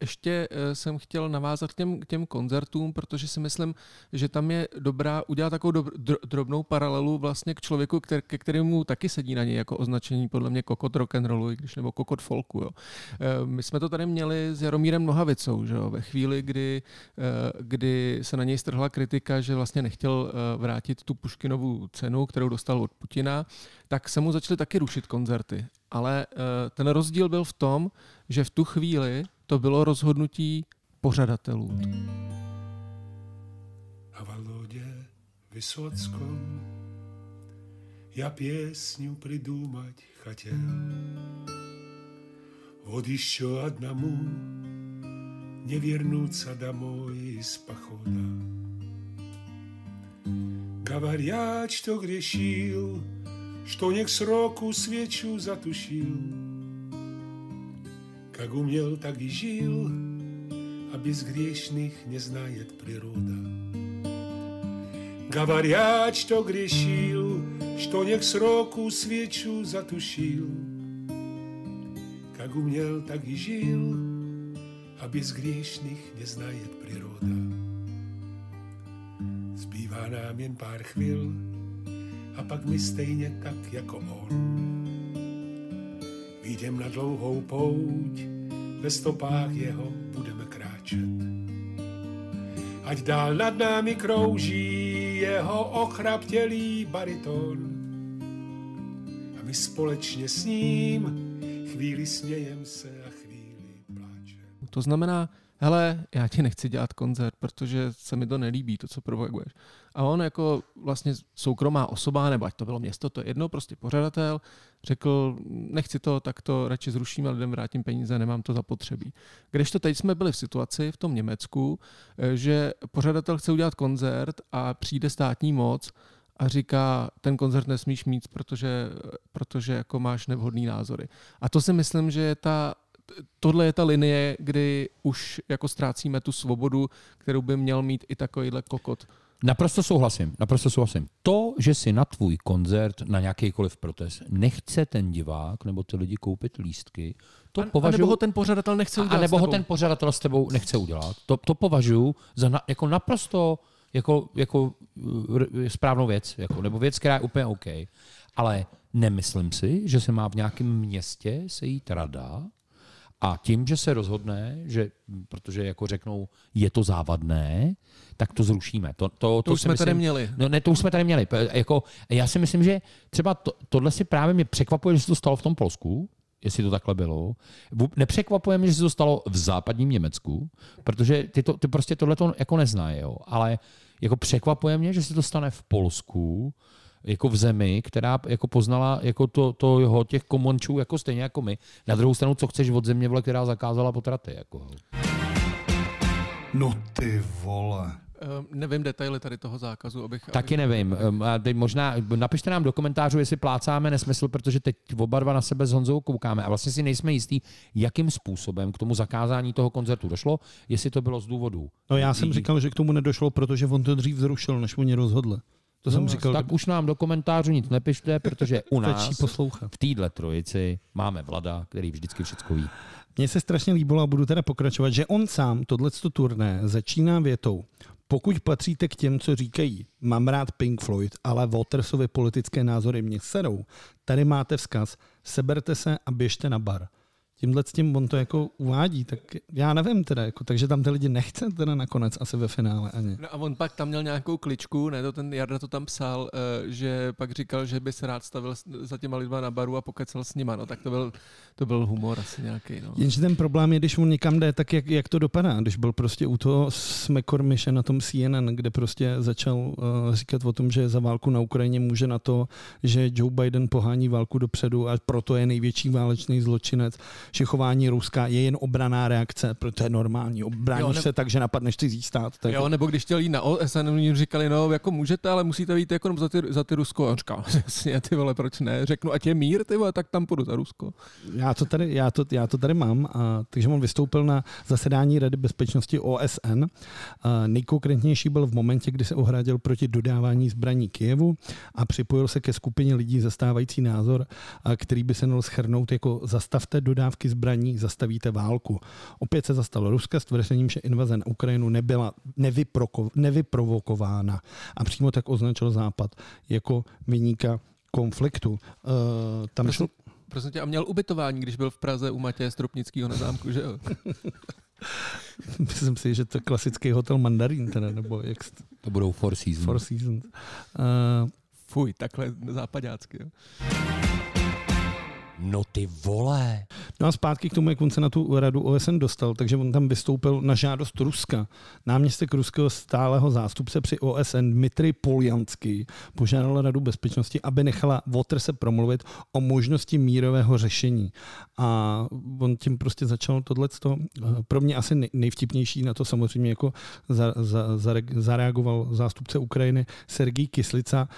Ještě jsem chtěl navázat k těm, těm koncertům, protože si myslím, že tam je dobrá udělat takovou do, drobnou paralelu vlastně k člověku, který, ke kterému taky sedí na něj jako označení podle mě kokot rock'n'rollu, i když nebo kokot folku. Jo. My jsme to tady měli s Jaromírem Nohavicou, že jo, ve chvíli, kdy, kdy se na něj strhla kritika, že vlastně nechtěl vrátit tu Puškinovu cenu, kterou dostal od Putina, tak se mu začaly taky rušit koncerty. Ale ten rozdíl byl v tom, že v tu chvíli to bylo rozhodnutí pořadatelů. A v Lodě Vysockom já pěsňu přidůmat chtěl. Вот еще одному не вернуться домой из похода. Говорят, что грешил, что не к сроку свечу затушил. Как умел, так и жил, а безгрешных не знает природа. Говорят, что грешил, что не к сроку свечу затушил. Как умел, так и жил, а безгрешных не знает природа. Zbývá nám jen pár chvil, a pak my stejně tak jako on vyjdem na dlouhou pouť, ve stopách jeho budeme kráčet. Ať dál nad námi krouží jeho ochraptělý bariton, a my společně s ním chvíli smějem se a chvíli pláčem. To znamená, hele, já ti nechci dělat koncert, protože se mi to nelíbí, to, co provokuješ. A on jako vlastně soukromá osoba, nebo ať to bylo město, to je jedno, prostě pořadatel, řekl, nechci to, tak to radši zruším a lidem vrátím peníze, nemám to zapotřebí. Kdežto teď jsme byli v situaci v tom Německu, že pořadatel chce udělat koncert a přijde státní moc a říká, ten koncert nesmíš mít, protože, protože jako máš nevhodný názory. A to si myslím, že je ta, tohle je ta linie, kdy už jako ztrácíme tu svobodu, kterou by měl mít i takovýhle kokot. Naprosto souhlasím, naprosto souhlasím. To, že si na tvůj koncert, na nějakýkoliv protest, nechce ten divák nebo ty lidi koupit lístky, to a, považuji... A nebo ho ten pořadatel nechce udělat a nebo ho ten pořadatel s tebou nechce udělat. To, to považuji za na, jako naprosto... Jako, jako správnou věc, jako, nebo věc, která je úplně OK. Ale nemyslím si, že se má v nějakém městě sejít rada a tím, že se rozhodne, že, protože jako řeknou, je to závadné, tak to zrušíme. To, to, to už jsme myslím, tady měli. No, ne, to už jsme tady měli. Jako, já si myslím, že třeba to, tohle si právě mě překvapuje, že se to stalo v tom Polsku, jestli to takhle bylo. Nepřekvapuje mě, že se to stalo v západním Německu, protože ty, to, ty prostě tohleto jako neznají, jo. Ale jako překvapuje mě, že se to stane v Polsku, jako v zemi, která jako poznala jako to, to jeho těch komončů jako stejně jako my. Na druhou stranu, co chceš od země, vole, která zakázala potraty. Jako. No ty vole. Um, nevím detaily tady toho zákazu. Abych, Taky abych... nevím. Um, a teď možná napište nám do komentářů, jestli plácáme nesmysl, protože teď oba dva na sebe s Honzou koukáme a vlastně si nejsme jistí, jakým způsobem k tomu zakázání toho koncertu došlo, jestli to bylo z důvodu. No já jsem říkal, že k tomu nedošlo, protože on to dřív zrušil, než oni rozhodli. To no, jsem říkal. Tak už nám do komentářů nic nepište, protože u nás v téhle trojici máme Vlada, který vždycky všecko ví. Mně se strašně líbilo a budu teda pokračovat, že on sám tohleto turné začíná větou. Pokud patříte k těm, co říkají, mám rád Pink Floyd, ale Watersovy politické názory mě serou, tady máte vzkaz, seberte se a běžte na bar. Tímhle s tím on to jako uvádí, tak já nevím teda, jako, takže tam ty lidi nechce teda nakonec asi ve finále ani. No a on pak tam měl nějakou kličku, ne, to ten Jarda to tam psal, že pak říkal, že by se rád stavil za těma lidma na baru a pokecal s nima, no tak to byl, to byl humor asi nějaký. No. Jenže ten problém je, když mu někam jde, tak jak, jak to dopadá, když byl prostě u toho Smekormiše na tom C N N, kde prostě začal uh, říkat o tom, že za válku na Ukrajině může na to, že Joe Biden pohání válku dopředu a proto je největší válečný zločinec. Že chování Ruska je jen obraná reakce, protože je normální. Obráníš se tak, že napadneš cizí stát. Tak... Jo, nebo když chtěl jít na O S N, oni říkali, no jako můžete, ale musíte jít jako za ty, za ty Rusko. A říkám, jasně, ty vole, proč ne? Řeknu, ať je mír, ty vole, tak tam půjdu za Rusko. Já to tady, já to, já to tady mám. A, takže on vystoupil na zasedání Rady bezpečnosti O S N. A nejkonkrétnější byl v momentě, kdy se ohradil proti dodávání zbraní Kyjevu a připojil se ke skupině lidí zastávající názor, a který by se měl shrnout jako zastavte dodávání zbraní, zastavíte válku. Opět se zastalo Ruska s tvrzením, že invaze na Ukrajinu nebyla nevyproko, nevyprovokována a přímo tak označil Západ jako viníka konfliktu. E, tam prosím, šlo... prosím tě, a měl ubytování, když byl v Praze u Matěje Stropnického na zámku, že jo? Myslím si, že to je klasický hotel Mandarín, teda, nebo jak... To budou Four Seasons. Four Seasons. E, fuj, takhle západácky. Jo. No ty vole. No a zpátky k tomu, jak on se na tu radu O S N dostal, takže on tam vystoupil na žádost Ruska. Náměstek ruského stálého zástupce při O S N Dmitrij Poljanský požádal Radu bezpečnosti, aby nechala Waters se promluvit o možnosti mírového řešení. A on tím prostě začal tohleto. Pro mě asi nejvtipnější na to samozřejmě jako za, za, za, zareagoval zástupce Ukrajiny Sergij Kyslyca,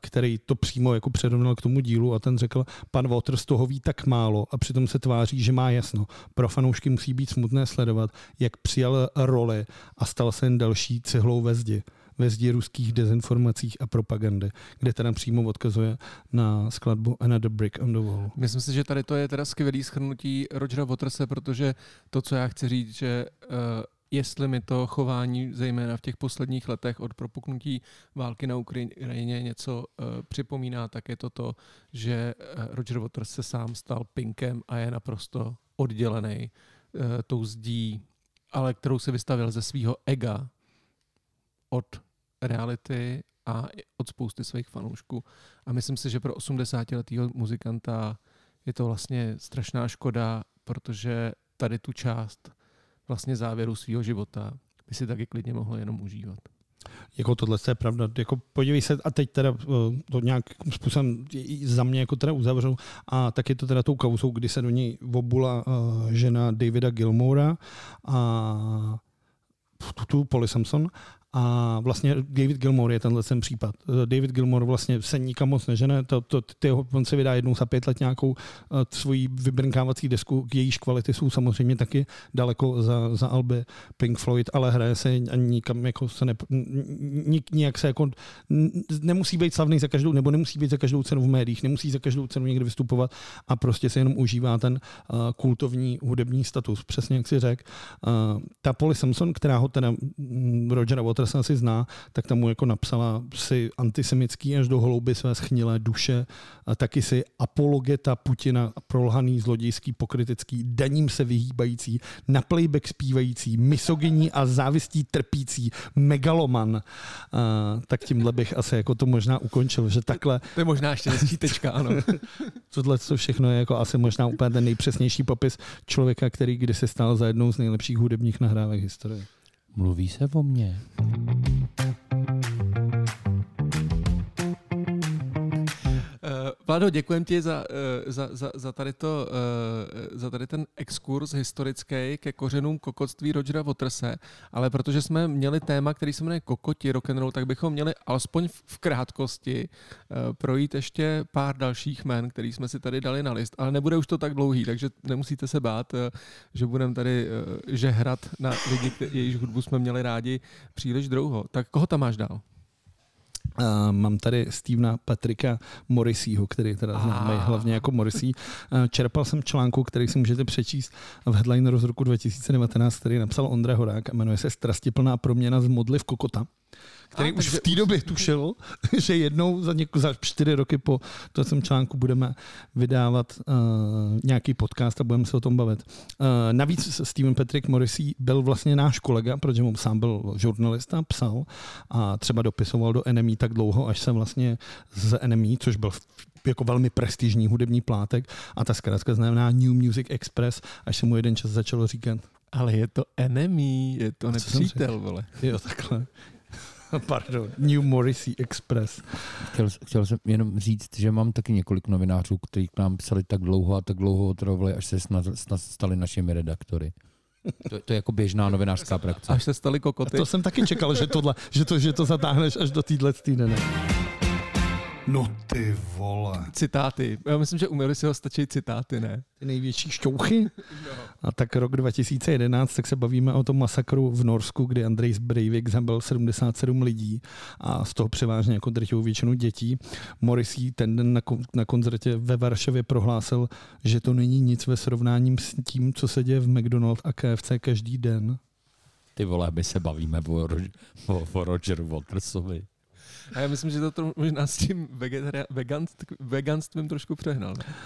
který to přímo jako předomnal k tomu dílu a ten řekl, pan Waters toho ví tak málo a přitom se tváří, že má jasno. Pro fanoušky musí být smutné sledovat, jak přijal roli a stal se jen další cihlou ve zdi. Ve zdi ruských dezinformacích a propagandy, kde teda přímo odkazuje na skladbu Another Brick on the Wall. Myslím si, že tady to je teda skvělý shrnutí Rogera Waterse, protože to, co já chci říct, že uh, jestli mi to chování, zejména v těch posledních letech od propuknutí války na Ukrajině něco uh, připomíná, tak je to to, že Roger Waters se sám stal pinkem a je naprosto oddělený uh, tou zdí, ale kterou se vystavil ze svého ega od reality a od spousty svých fanoušků. A myslím si, že pro osmdesátiletého muzikanta je to vlastně strašná škoda, protože tady tu část vlastně závěru svého života by si taky klidně mohl jenom užívat. Jako tohle je pravda. Jako podívej se, a teď teda to nějakým způsobem za mě jako teda uzavřou, a taky to teda tou kauzou, kdy se do ní obula žena Davida Gilmoura a tu Polly Samson. A vlastně David Gilmour je tenhle ten případ. David Gilmour vlastně se nikam moc nežene, to, to, ty, on se vydá jednou za pět let nějakou uh, svoji vybrnkávací desku, jejíž kvality jsou samozřejmě taky daleko za, za alby Pink Floyd, ale hraje se a nikam jako se ne, nik, nijak se jako nemusí být slavný za každou, nebo nemusí být za každou cenu v médiích, nemusí za každou cenu někde vystupovat a prostě se jenom užívá ten uh, kultovní hudební status. Přesně jak si řekl. Uh, ta Polly Samson, která ho teda Roger Waters se asi zná, tak tam mu jako napsala si antisemický až do hlouby své schnilé duše, a taky si apologeta Putina, prolhaný, zlodějský, pokrytecký, daním se vyhýbající, na playback zpívající, misogyní a závistí trpící, megaloman. A tak tímhle bych asi jako to možná ukončil, že takhle... To je možná ještě nesčítečka, ano. Tohle to všechno je jako asi možná úplně ten nejpřesnější popis člověka, který kdy se stal za jednou z nejlepších hudebních nahrávek historie. Mluví se o mně. Vlado, děkujem ti za, za, za, za, tady to, za tady ten exkurs historický ke kořenům kokotství Rogera Waterse, ale protože jsme měli téma, který se jmenuje kokoti rock'n'roll, tak bychom měli alespoň v krátkosti projít ještě pár dalších jmen, který jsme si tady dali na list, ale nebude už to tak dlouhý, takže nemusíte se bát, že budeme tady žehrat na lidi, jejíž hudbu jsme měli rádi příliš dlouho. Tak koho tam máš dál? Uh, mám tady Stevena Patricka Morrisseyho, který teda známe hlavně jako Morrissey. Uh, čerpal jsem článku, který si můžete přečíst v Headlineru z roku dva tisíce devatenáct, který napsal Ondra Horák a jmenuje se Strastiplná proměna z modly v kokota, který a, už v té době tušil, že jednou za, něko, za čtyři roky po tom článku budeme vydávat uh, nějaký podcast a budeme se o tom bavit. Uh, navíc Steven Patrick Morrissey byl vlastně náš kolega, protože on sám byl žurnalista, psal a třeba dopisoval do N M E tak dlouho, až se vlastně z N M E, což byl jako velmi prestižní hudební plátek a ta zkrátka znamená New Music Express, až se mu jeden čas začalo říkat. Ale je to enemy, je to nepřítel, vole. Jo, takhle. Pardon, New Morrissey Express. Chtěl, chtěl jsem jenom říct, že mám taky několik novinářů, kteří k nám psali tak dlouho a tak dlouho otravovali, až se snad, snad stali našimi redaktory. To, to je jako běžná novinářská praxe. Až se stali kokoty. A to jsem taky čekal, že, tohle, že, to, že to zatáhneš až do týhle týdne. No ty vole. Citáty. Já myslím, že uměli si ho stačí citáty, ne? Ty největší šťouchy. No. A tak rok dva tisíce jedenáct, tak se bavíme o tom masakru v Norsku, kdy Andrejs Breivik zabil sedmdesát sedm lidí a z toho převážně jako drtivou většinu dětí. Morrissey ten den na, kon- na koncertě ve Varšavě prohlásil, že to není nic ve srovnání s tím, co se děje v McDonald's a K F C každý den. Ty vole, my se bavíme o, Rož- o-, o Rogeru Watersovi. A já myslím, že to tro- možná s tím vegetari- veganst- veganstvím trošku přehnal. A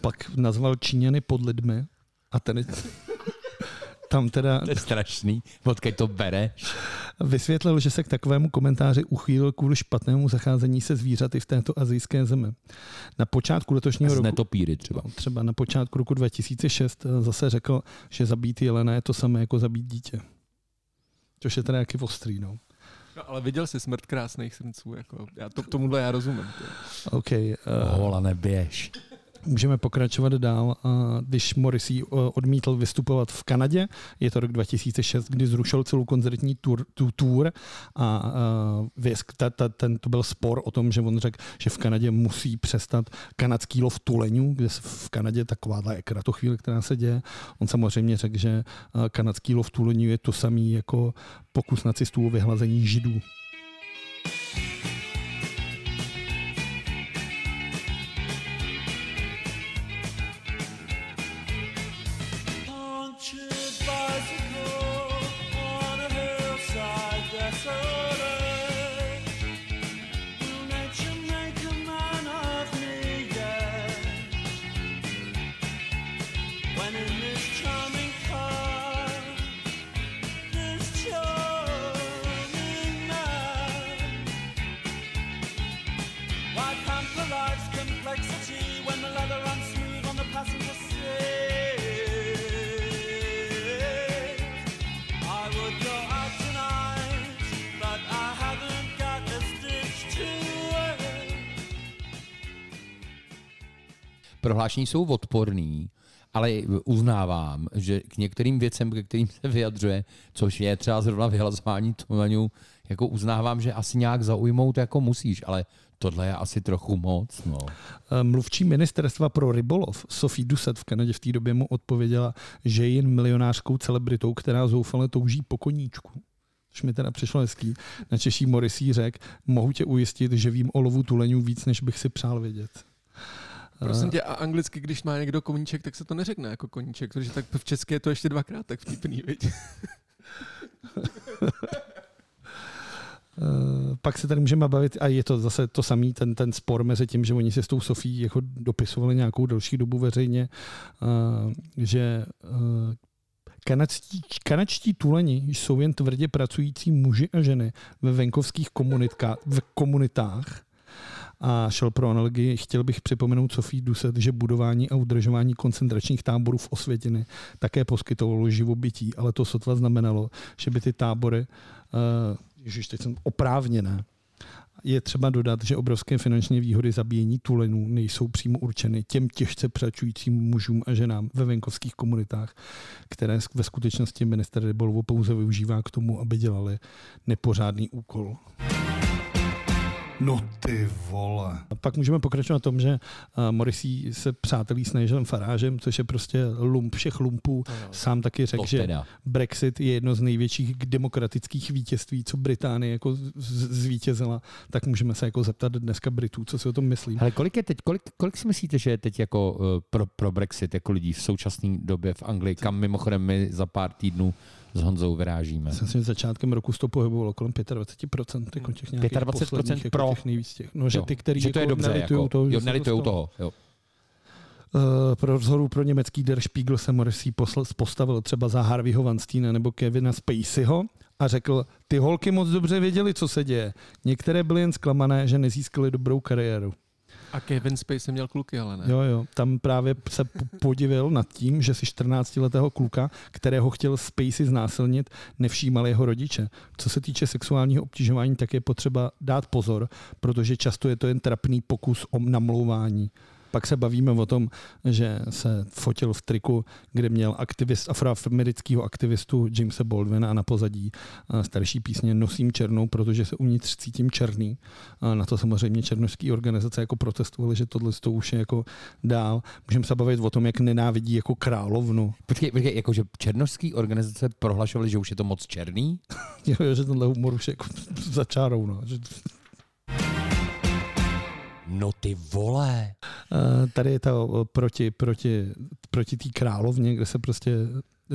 pak nazval Číňany pod lidmi a ten tam teda... To je strašný, odkud to bereš? Vysvětlil, že se k takovému komentáři uchýlil kvůli špatnému zacházení se zvířaty v této asijské zemi. Na počátku letošního roku... netopíry třeba. Třeba na počátku roku dva tisíce šest zase řekl, že zabít jelena je to samé jako zabít dítě. Což je teda jaký ostrý, no. No, ale viděl jsi Smrt krásných srnců, jako já to, tomuhle já rozumím. OK. Uh... Hola, neběž. Můžeme pokračovat dál. Když Morrissey odmítl vystupovat v Kanadě, je to rok dva tisíce šest, kdy zrušil celou koncertní tour, tu tour a věsk, ta, ta, ten, to byl spor o tom, že on řekl, že v Kanadě musí přestat kanadský lov tuleňů, kde v Kanadě takováhle ekra to chvíli, která se děje. On samozřejmě řekl, že kanadský lov tuleňů je to samý jako pokus nacistů o vyhlazení židů. Prohlášení jsou odporný, ale uznávám, že k některým věcem, ke kterým se vyjadřuje, což je třeba zrovna vyhlazování tuleňů, jako uznávám, že asi nějak zaujmout jako musíš, ale tohle je asi trochu moc. No. Mluvčí ministerstva pro rybolov Sophie Doucet v Kanadě v té době mu odpověděla, že je jen milionářskou celebritou, která zoufale touží po koníčku. Což mi teda přišlo hezký. Na Češí Morrissey řekl, mohu tě ujistit, že vím o lovu tuleňů víc, než bych si přál vědět. Prosím tě, a anglicky, když má někdo koníček, tak se to neřekne jako koníček, protože tak v české je to ještě dvakrát tak vtipný, viď? Uh, pak se tady můžeme bavit, a je to zase to samý, ten, ten spor mezi tím, že oni se s tou Sofií jako dopisovali nějakou delší dobu veřejně, uh, že uh, kanadští, kanadští tuleni jsou jen tvrdě pracující muži a ženy ve venkovských v komunitách. A šel pro analogii, chtěl bych připomenout Sophie Doucet, že budování a udržování koncentračních táborů v Osvětimi také poskytovalo živobytí, ale to sotva znamenalo, že by ty tábory, uh, ježiš, teď jsem oprávněné, je třeba dodat, že obrovské finanční výhody zabíjení tuleňů nejsou přímo určeny těm těžce pracujícím mužům a ženám ve venkovských komunitách, které ve skutečnosti minister rybolovu pouze využívá k tomu, aby dělali nepořádný úkol. No ty vole. A pak můžeme pokračovat na tom, že Morrissey se přátelí s Nigelem Faragem, což je prostě lump všech lumpů. No, sám taky řekl, že Brexit je jedno z největších demokratických vítězství, co Británie jako zvítězila. Tak můžeme se jako zeptat dneska Britů, co si o tom myslí. Ale kolik je teď, kolik, kolik si myslíte, že je teď jako pro, pro Brexit jako lidí v současné době v Anglii, kam mimochodem my za pár týdnů s Honzou vyrážíme. Jsem začátkem roku to pohybovalo kolem dvacet pět procent jako těch nějakých posledních jako pro těch nejvíc těch. No, že ty, který že to je jako dobře, jako, toho, jo, nelitují toho. Jo. Uh, pro rozhodu pro německý Der Spiegel se Morrissey postavil třeba za Harveyho Weinsteina nebo Kevina Spaceyho a řekl, ty holky moc dobře věděli, co se děje. Některé byly jen zklamané, že nezískaly dobrou kariéru. A Kevin Spacey měl kluky, ale ne. Jo, jo. Tam právě se podivil nad tím, že si čtrnáctiletého kluka, kterého chtěl Spacey znásilnit, nevšímal jeho rodiče. Co se týče sexuálního obtěžování, tak je potřeba dát pozor, protože často je to jen trapný pokus o namlouvání. Pak se bavíme o tom, že se fotil v triku, kde měl aktivist, afroamerického aktivistu Jamesa Baldwina a na pozadí starší písně Nosím černou, protože se uvnitř cítím černý. A na to samozřejmě černošské organizace jako protestovaly, že tohle to už je jako dál. Můžeme se bavit o tom, jak nenávidí jako královnu. Počkej, počkej, jakože černošské organizace prohlašovaly, že už je to moc černý? Jo, že tenhle humor už je jako za čárou, no. No ty vole. Tady je to proti, proti, proti té královně, kde se prostě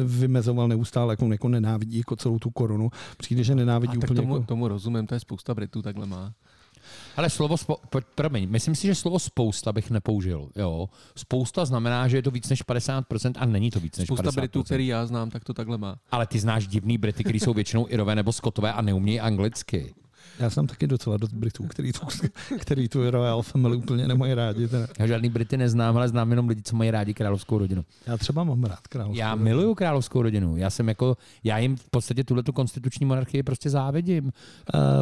vymezoval neustále, jako, jako nenávidí jako celou tu korunu. Přijde, že nenávidí a úplně. Tak tomu, jako... tomu rozumím, to je spousta Britů takhle má. Hele, slovo spo... promiň, myslím si, že slovo spousta bych nepoužil. Jo. Spousta znamená, že je to víc než padesát procent a není to víc než spousta padesát procent. Spousta Britů, který já znám, tak to takhle má. Ale ty znáš divný Brity, kteří jsou většinou Irové nebo Skotové a neumějí anglicky. Já jsem taky docela do Britů, který tu, který tu Royal Family úplně nemají rádi. Teda. Já žádný Brity neznám, ale znám jenom lidi, co mají rádi královskou rodinu. Já třeba mám rád královskou Já rodinu. Miluju královskou rodinu. Já jsem jako, já jim v podstatě tuhletu konstituční monarchii prostě závidím. Uh,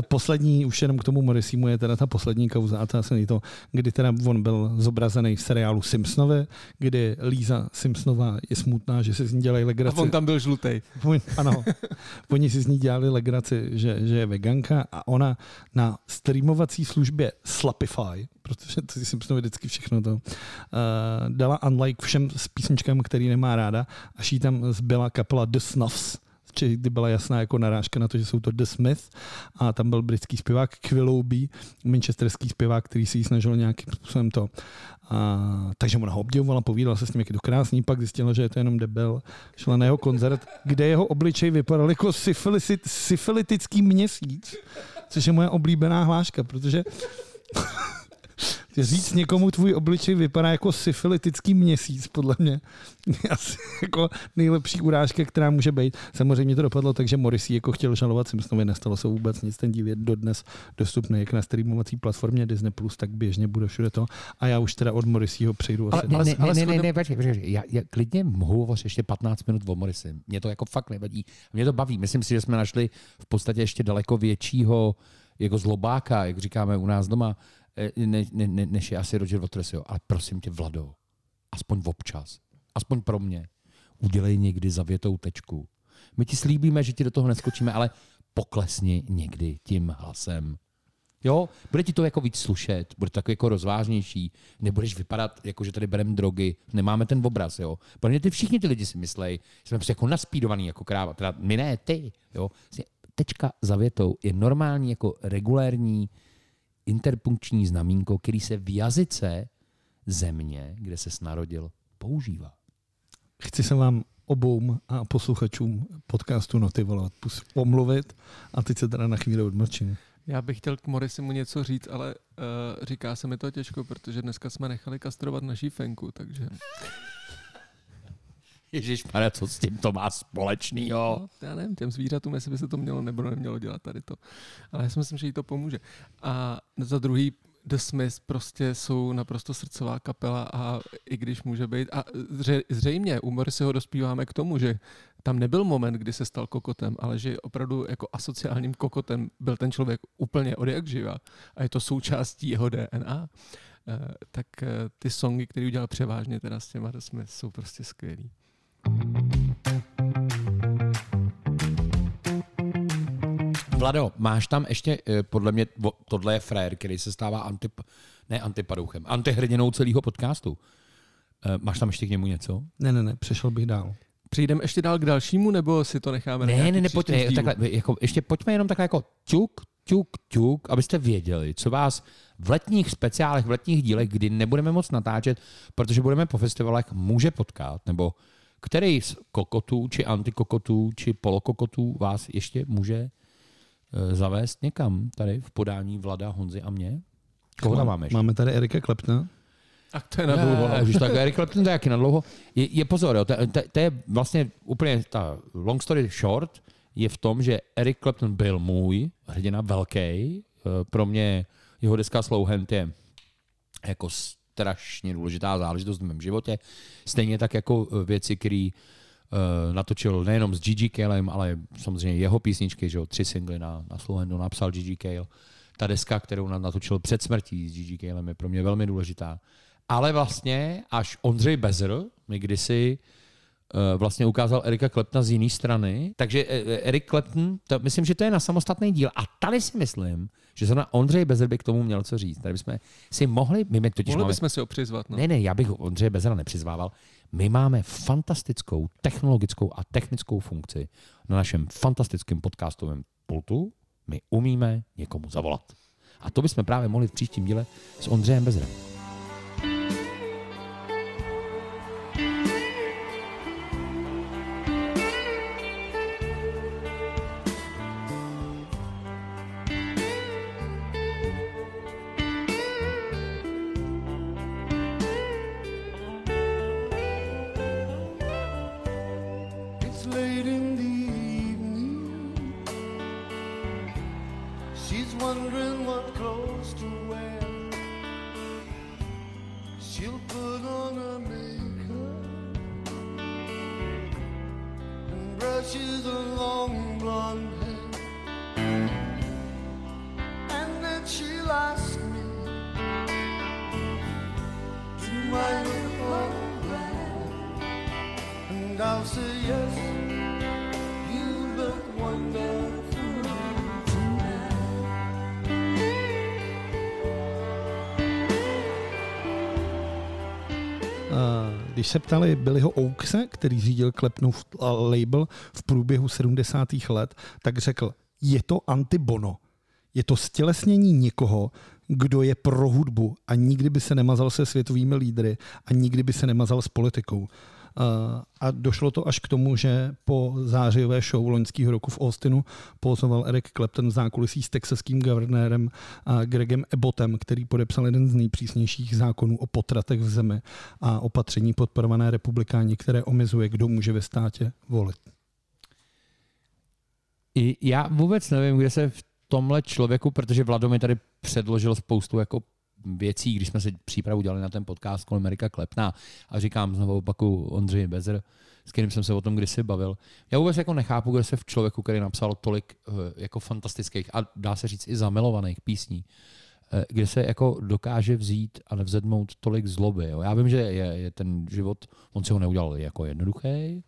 poslední, už jenom k tomu Morrisseymu je teda ta poslední kauza, a to asi to, kdy teda on byl zobrazený v seriálu Simpsonovi, kdy Lisa Simpsonová je smutná, že si z ní dělají legraci. A on tam byl žlutej. Ano. Oni si z ní dělali legraci, že, že je veganka a ona Na, na streamovací službě Slapify, protože to si myslím vždycky všechno to, uh, dala unlike všem s písničkám, který nemá ráda, až jí tam zbyla kapela The Snuffs, či kdy byla jasná jako narážka na to, že jsou to The Smiths, a tam byl britský zpěvák Quilloughby, manchesterský zpěvák, který si ji snažil nějakým způsobem to. A, takže ona ho obdivovala, povídala se s ním, jak je to krásný, pak zjistila, že je to jenom debil. Šla na jeho koncert, kde jeho obličej vypadal jako syfilitický měsíc, což je moje oblíbená hláška, protože říct někomu tvůj obličej vypadá jako syfilitický měsíc, podle mě je asi jako nejlepší urážka, která může být. Samozřejmě to dopadlo, takže Morrissey jako chtěl žalovat Simpsonovi, nestalo se vůbec nic, ten díl je dodnes dostupný jak na streamovací platformě Disney Plus, tak běžně bude všude to. A já už teda od Morrisseyho přejdu. Ale, ne, ne, ale ne, ne, ne, počkej, počkej, já, já klidně mohu hovořit ještě patnáct minut o Morrissey. Mě to jako fakt nevadí. Mě to baví. Myslím si, že jsme našli v podstatě ještě daleko většího jako zlobáka, jak říkáme u nás doma, Ne, ne, ne, než je asi Roger Waters, jo. Ale prosím tě, Vlado, aspoň občas, aspoň pro mě, udělej někdy zavětou tečku. My ti slíbíme, že ti do toho neskočíme, ale poklesni někdy tím hlasem. Jo, bude ti to jako víc slušet, bude to takový jako rozvážnější, nebudeš vypadat jako, že tady bereme drogy, nemáme ten obraz, jo. Pro mě ty všichni ty lidi si myslejí, že jsme prostě jako naspídovaný jako kráva, teda my ne, ty, jo. Tečka zavětou je normální, jako regulérní interpunkční znamínko, který se v jazyce země, kde ses narodil, používá. Chci se vám obou a posluchačům podcastu Notivolovat pomluvit a teď se teda na chvíli odmlčím. Já bych chtěl k Morrisseymu něco říct, ale uh, říká se mi to těžko, protože dneska jsme nechali kastrovat naší fenku, takže... Ježišpane, co s tím to má společnýho? No, já nevím, těm zvířatům, jestli by se to mělo nebo nemělo dělat tady to. Ale já si myslím, že jí to pomůže. A za druhý, The Smiths prostě jsou naprosto srdcová kapela a i když může být... A zřejmě u Morrisseyho dospíváme k tomu, že tam nebyl moment, kdy se stal kokotem, ale že opravdu jako asociálním kokotem byl ten člověk úplně odjak živa. A je to součástí jeho D N A. Tak ty songy, které udělal převážně teda s těma The Smiths, jsou prostě skvělý. Vlado, máš tam ještě, podle mě, tohle je frér, který se stává antip, ne antipaduchem, antihrdinou celého podcastu. Máš tam ještě k němu něco? Ne, ne, ne, přešel bych dál. Přijdeme ještě dál k dalšímu, nebo si to necháme? Ne, ne, ne, pojďme, takhle, jako, ještě pojďme jenom takhle jako ťuk, ťuk, ťuk, abyste věděli, co vás v letních speciálech, v letních dílech, kdy nebudeme moc natáčet, protože budeme po festivalech, může potkat, nebo který z kokotů, či antikokotů, či polokokotů vás ještě může zavést někam tady v podání Vlada, Honzy a mě? Koho tam máme ještě? Máme tady Erika Kleptna. A to je nadlouho. Erik Kleptna to je jaký nadlouho. Je, je pozor, jo, to, to, to je vlastně úplně ta long story short je v tom, že Erik Kleptna byl můj hrdina velký. Pro mě jeho deska Slow Hand je jako strašně důležitá záležitost v mém životě. Stejně tak jako věci, které uh, natočil nejenom s Gigi Calem, ale samozřejmě jeho písničky, že jo, tři singly na, na Slovendu napsal Gigi Cale. Ta deska, kterou natočil před smrtí s Gigi Calem, je pro mě velmi důležitá. Ale vlastně až Ondřej Bezer mi kdysi uh, vlastně ukázal Erika Kleptna z jiné strany. Takže uh, Erik Kleptn, to, myslím, že to je na samostatný díl. A tady si myslím, že zrovna Ondřej Bezer by k tomu měl co říct. Tady bychom si mohli... My totiž mohli máme... bychom si ho přizvat. No? Ne, ne, já bych Ondřeje Bezera nepřizvával. My máme fantastickou technologickou a technickou funkci na našem fantastickém podcastovém pultu. My umíme někomu zavolat. A to bychom právě mohli v příštím díle s Ondřejem Bezerem. wondering what clothes to wear. She'll put on her makeup and brushes her long blonde hair, and then she'll ask me, do you mind if I'm glad? And I'll say yes, you look wonderful. Když se ptali Billyho Oakese, který řídil Klepnův label v průběhu sedmdesátých let, tak řekl, je to anti bono. Je to stělesnění někoho, kdo je pro hudbu a nikdy by se nemazal se světovými lídry a nikdy by se nemazal s politikou. A došlo to až k tomu, že po zářijové show loňského roku v Austinu pózoval Eric Clapton v zákulisí s texaským guvernérem Gregem Abbottem, který podepsal jeden z nejpřísnějších zákonů o potratech v zemi a opatření podporované republikáni, které omezuje, kdo může ve státě volit. I já vůbec nevím, kde se v tomhle člověku, protože Vlado mi tady předložil spoustu jako věcí, když jsme se přípravu dělali na ten podcast kolem Erika Claptona, a říkám znovu opakuju Ondřej Bezer, s kterým jsem se o tom kdysi bavil. Já vůbec jako nechápu, kde se v člověku, který napsal tolik jako fantastických a dá se říct i zamilovaných písní, kde se jako dokáže vzít a nevzedmout tolik zloby. Jo. Já vím, že je, je ten život, on si ho neudělal jako jednoduchý,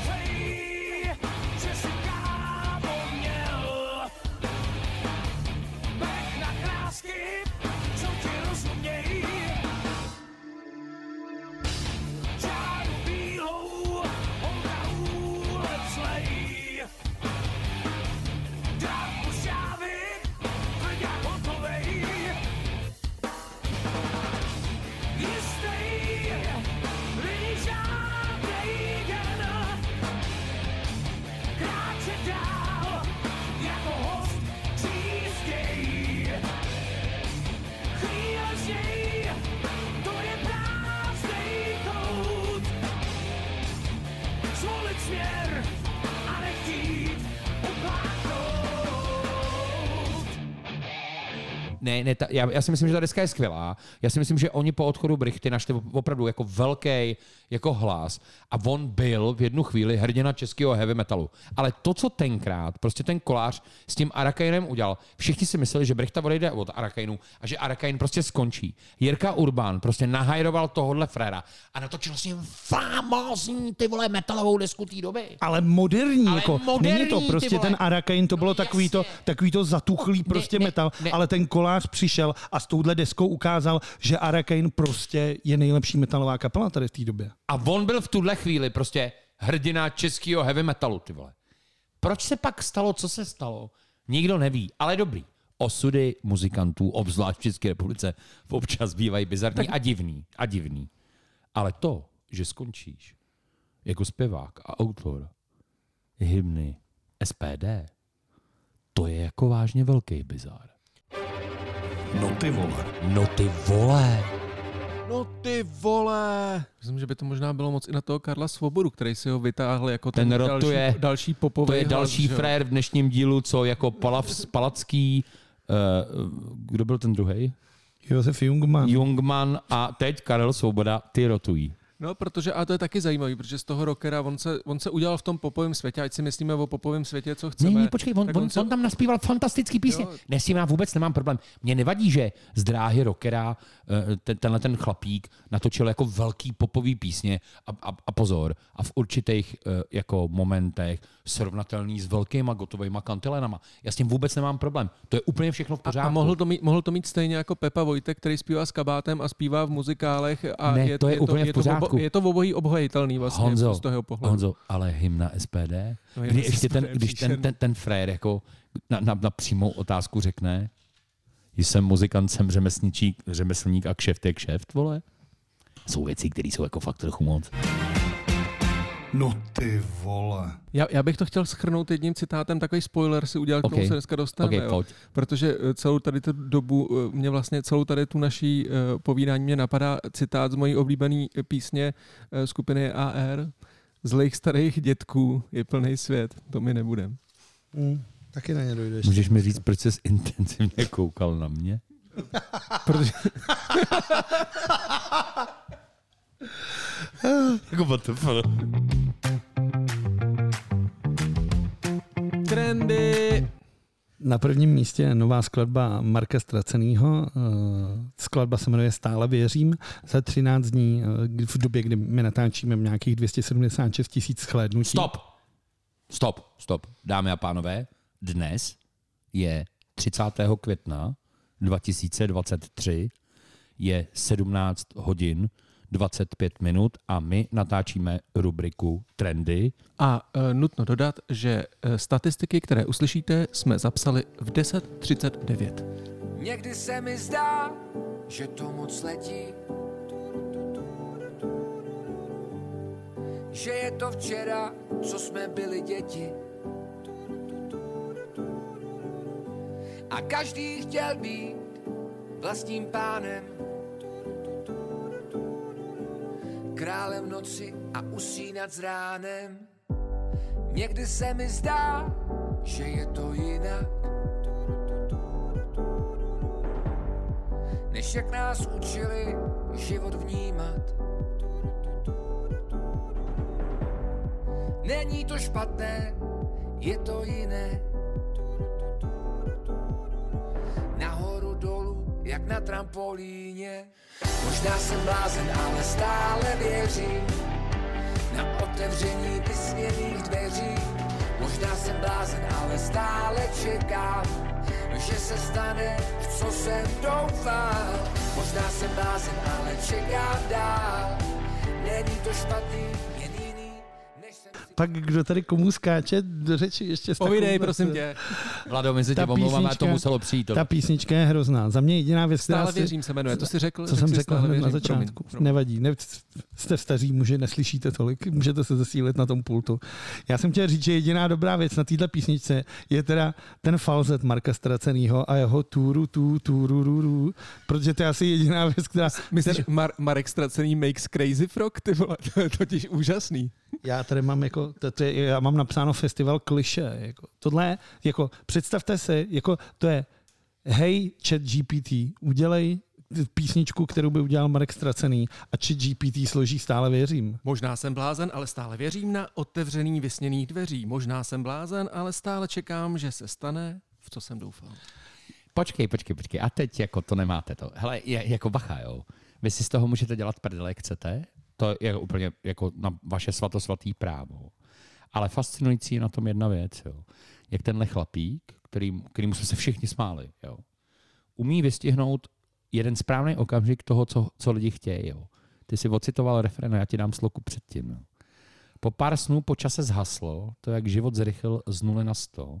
Ne, ne, ta, já, já si myslím, že ta deska je skvělá. Já si myslím, že oni po odchodu Brichty našli opravdu jako velký jako hlas a on byl v jednu chvíli hrdina českého heavy metalu. Ale to, co tenkrát prostě ten kolář s tím Arakainem udělal, všichni si mysleli, že Brichta odejde od Arakainu a že Arakain prostě skončí. Jirka Urban prostě nahajroval tohodle fréra a natočil s ním famózní ty vole metalovou desku té doby. Ale moderní, ale jako, moderní, není to prostě ten Arakain, to bylo no, takový, to, takový to zatuchlý prostě ne, metal, ne, ne. Ale ten kolář přišel a s touhle deskou ukázal, že Arakain prostě je nejlepší metalová kapela tady v té době. A on byl v tuhle chvíli prostě hrdina českého heavy metalu, ty vole. Proč se pak stalo, co se stalo? Nikdo neví, ale dobrý. Osudy muzikantů, obzvlášť v České republice, občas bývají bizarní tak... a divný. A divný. Ale to, že skončíš jako zpěvák a autor hymny S P D, to je jako vážně velký bizár. No ty vole. No ty vole. No ty vole. Myslím, že by to možná bylo moc i na toho Karla Svobodu, který si ho vytáhl jako ten, ten další, je, další popový. To je další hlas, frér v dnešním dílu, co jako Palav, Palacký, uh, kdo byl ten druhej? Josef Jungmann. Jungmann a teď Karel Svoboda, ty rotují. No, protože, a to je taky zajímavý, protože z toho rockera, on se, on se udělal v tom popovém světě, ať si myslíme o popovém světě, co chceme. Ne, ne, počkej, on, on, on, se... on tam naspíval fantastický písně. Dnes já vůbec nemám problém. Mně nevadí, že z dráhy rockera ten, tenhle ten chlapík natočil jako velký popový písně a, a, a pozor, a v určitých jako momentech srovnatelný s velkýma gotovejma kantilenama. Já s tím vůbec nemám problém. To je úplně všechno v pořádku. A, a mohl, to mít, mohl to mít stejně jako Pepa Vojtek, který zpívá s kabátem a zpívá v muzikálech. A ne, je, to je, je úplně to, v pořádku. Je to obojí obhojitelný vlastně Honzo, z toho pohledu. Honzo, ale hymna S P D, no, kdy ještě ten, když ten, ten, ten frér jako na, na, na přímou otázku řekne, jsem muzikant, jsem řemeslníčík, řemeslník a kšeft je kšeft, vole. Jsou věci, které jsou jako fakt trochu moc. No ty vole. Já, já bych to chtěl shrnout jedním citátem, takový spoiler si udělal, k tomu okay. se dneska dostaneme. Okay, protože celou tady tu dobu, mě vlastně celou tady tu naší povídání mě napadá citát z mojí oblíbené písně skupiny A R. Zlejch starých dětků je plný svět, to mi nebude. Mm, taky na ně dojdeš. Můžeš mi říct, proč jsi intenzivně koukal na mě? Protože... Trendy. Na prvním místě je nová skladba Marka Ztracenýho. Skladba se jmenuje Stále věřím. Za třináct dní, v době, kdy my natáčíme nějakých dvě stě sedmdesát šest tisíc shlédnutí. Stop! Stop, stop. Dámy a pánové, dnes je třicátého května dva tisíce dvacet tři, je sedmnáct hodin dvacet pět minut a my natáčíme rubriku Trendy. A e, nutno dodat, že e, statistiky, které uslyšíte, jsme zapsali v deset třicet devět. Někdy se mi zdá, že to moc letí, že je to včera, co jsme byli děti. A každý chtěl být vlastním pánem, králem noci a usínat s ránem. Někdy se mi zdá, že je to jinak, než jak nás učili život vnímat. Není to špatné, je to jiné. Nahoru dolů, jak na trampolíně. Možná jsem blázen, ale stále věřím na otevření vysněných dveří. Možná jsem blázen, ale stále čekám, že se stane, v co jsem doufal. Možná jsem blázen, ale čekám dál. Není to špatný, jen jiný, než jsem... Tak kdo tady komu skáče do řeči ještě s takovou... Povídej, prosím tě. Vlado, my se tě omlouváme, to muselo přijít. To. Ta písnička je hrozná. Za mě jediná věc, která... Stále věřím se jmenuje, to jsi řekl? Co jsem řekl na začátku. Promiň. Nevadí, ne, jste staří muži, neslyšíte tolik, můžete se zesílit na tom pultu. Já jsem chtěl říct, že jediná dobrá věc na této písničce je teda ten falzet Marka Ztracenýho a jeho túru, tú, túru, rů, rů, protože to je asi jediná věc, která... Myslíš, ten... Mar- Marek Ztracený makes crazy frog? Ty vole, to je totiž úžasný. Já tady mám jako, to, to je, já mám napsáno festival kliše. Jako. Tohle, jako představte si, jako to je hej, ChatGPT, udělej písničku, kterou by udělal Marek Stracený, a ChatGPT složí Stále věřím. Možná jsem blázen, ale stále věřím na otevřený vysněných dveří. Možná jsem blázen, ale stále čekám, že se stane, v co jsem doufal. Počkej, počkej, počkej. A teď jako to nemáte to. Hele, je, jako bacha, jo. Vy si z toho můžete dělat prdele, jak chcete. To je úplně jako na vaše svatosvatý právo. Ale fascinující je na tom jedna věc, jo. Jak tenhle chlapík, kterým, kterým jsme se všichni smáli, jo. Umí vystihnout jeden správný okamžik toho, co, co lidi chtějí, jo. Ty si ocitoval refrén, já ti dám sloku předtím, jo. Po pár snů po čase zhaslo, to jak život zrychl z nuly na sto,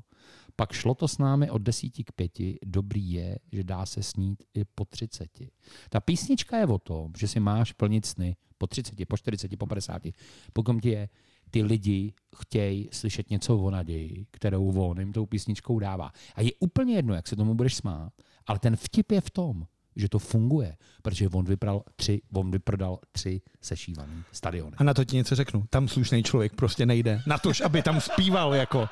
pak šlo to s námi od desíti k pěti, dobrý je, že dá se snít i po třiceti. Ta písnička je o tom, že si máš plnit sny po třiceti, po čtyřiceti, po padesáti, pokud ti je, ty lidi chtějí slyšet něco o naději, kterou on jim tou písničkou dává. A je úplně jedno, jak se tomu budeš smát, ale ten vtip je v tom, že to funguje, protože on, vypral tři, on vyprodal tři sešívaný stadiony. A na to ti něco řeknu. Tam slušný člověk prostě nejde. Na tož, aby tam zpíval jako...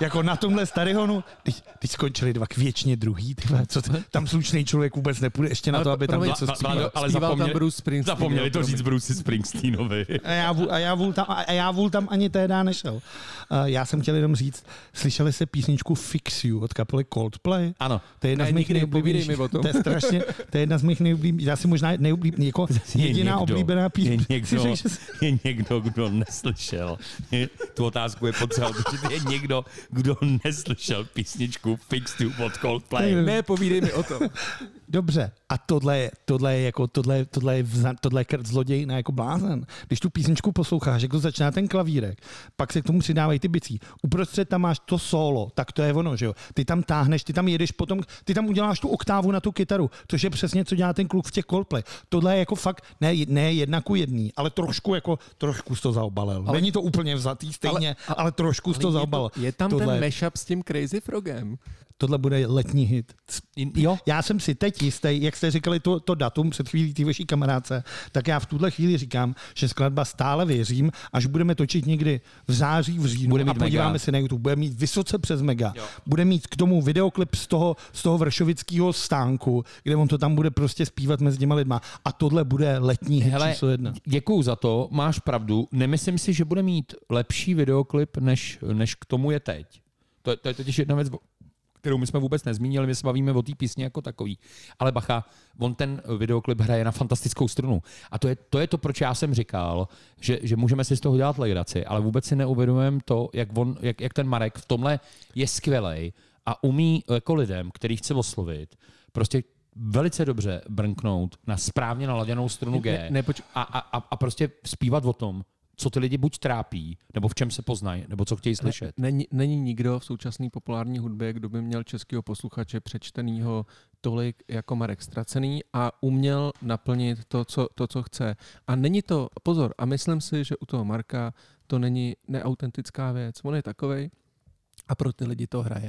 Jako na tomhle stadionu, teď, teď skončili dva k věčně druhý, tyhle, co t- tam slušný člověk vůbec nepůjde ještě na to, aby tam něco zpíval. Ale zapomněli, zapomněli to říct Bruce Springsteenovi. A já, a, já vůl tam, a já vůl tam ani teda nešel. A já jsem chtěl jenom říct, slyšeli jste písničku Fix You od kapely Coldplay? Ano. To je jedna z mých nejoblíbenějších. To je strašně, to je jedna z mých nejoblíbenějších, asi možná nejoblíbenější, jako jediná oblíbená písnička. Je někdo, je někdo, kdo neslyšel. Tu otázku je potřeba, protože je někdo, kdo neslyšel písničku Fixed You od Coldplay. Ne, povídej mi o tom. Dobře, a tohle je, tohle je jako, tohle, tohle je, tohle je krt zlodějina jako blázen. Když tu písničku posloucháš, jako začíná ten klavírek, pak se k tomu přidávají ty bicí. Uprostřed tam máš to solo, tak to je ono, že jo. Ty tam táhneš, ty tam jedeš potom, ty tam uděláš tu oktávu na tu kytaru, což je přesně, co dělá ten kluk v těch Coldplay. Tohle je jako fakt, ne, ne jedna ku jedný, ale trošku jako, trošku to zaobalil. Ale, Není to úplně vzatý stejně, ale, ale trošku to zaobalil. Je, to, je tam tohle, ten mashup s tím Crazy Frogem. Tohle bude letní hit. Jo? Já jsem si teď jistý, jak jste říkali to, to datum před chvílí té vaší kamarádce, tak já v tuhle chvíli říkám, že skladba Stále věřím, až budeme točit někdy v září, v říjnu a podíváme mega. se na YouTube, bude mít vysoce přes mega. Jo. Bude mít k tomu videoklip z toho, z toho vršovického stánku, kde on to tam bude prostě zpívat mezi těma lidma. A tohle bude letní hit číslo jedna. Děkuju za to, máš pravdu. Nemyslím si, že bude mít lepší videoklip, než, než k tomu je teď. To, to je totiž jedna věc, kterou my jsme vůbec nezmínili, my se bavíme o té písni jako takový. Ale bacha, on ten videoklip hraje na fantastickou strunu. A to je to, je to proč já jsem říkal, že, že můžeme si z toho dělat legraci, ale vůbec si neuvědomujeme to, jak, on, jak, jak ten Marek v tomhle je skvělej a umí jako lidem, který chce oslovit, prostě velice dobře brnknout na správně naladěnou strunu G ne, ne, poč- a, a, a prostě zpívat o tom, co ty lidi buď trápí, nebo v čem se poznají, nebo co chtějí slyšet. Není, není nikdo v současné populární hudbě, kdo by měl českého posluchače přečtenýho tolik jako Marek Stracený a uměl naplnit to, co, to, co chce. A není to, pozor, a myslím si, že u toho Marka to není neautentická věc. On je takovej a pro ty lidi to hraje.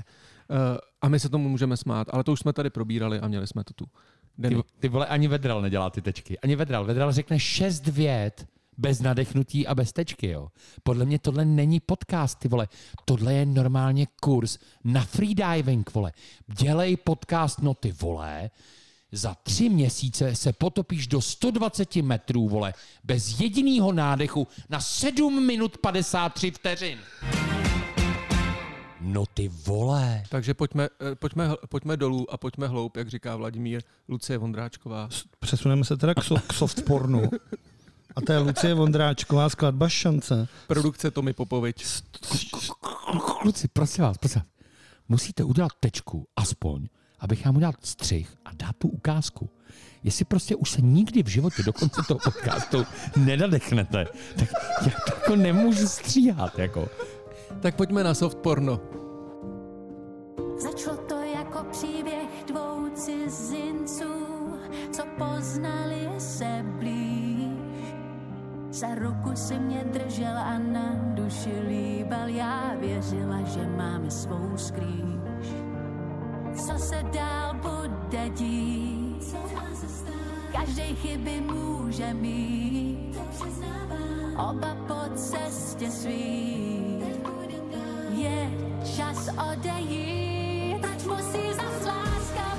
Uh, a my se tomu můžeme smát, ale to už jsme tady probírali a měli jsme to tu. Ty, ty vole, ani Vedral nedělá ty tečky. Ani Vedral. Vedral řekne šest vět bez nadechnutí a bez tečky, jo. Podle mě tohle není podcast, ty vole. Tohle je normálně kurz na freediving, vole. Dělej podcast, no ty vole. Za tři měsíce se potopíš do sto dvacet metrů, vole. Bez jedinýho nádechu na sedm minut padesát tři vteřin. No ty vole. Takže pojďme, pojďme, pojďme dolů a pojďme hloub, jak říká Vladimír, Lucie Vondráčková. Přesuneme se teda k softpornu. A to je Lucie Vondráčková, skladba Šance. Produkce Tomi Popovič. Kluci, prosím vás, prosím vás. Musíte udělat tečku, aspoň, abych vám udělal střih a dát tu ukázku. Jestli prostě už se nikdy v životě do konce toho podcastu nenadechnete, tak já to jako nemůžu stříhat. Jako. Tak pojďme na soft porno. Začalo to jako příběh dvou cizinců, co poznali se blíž. Za ruku si mě držel a na duši líbal, já věřila, že máme svou skrýž. Co se dál bude dít? Každej chyby může mít. Oba po cestě svý. Je čas odejít, ať musí zas láska.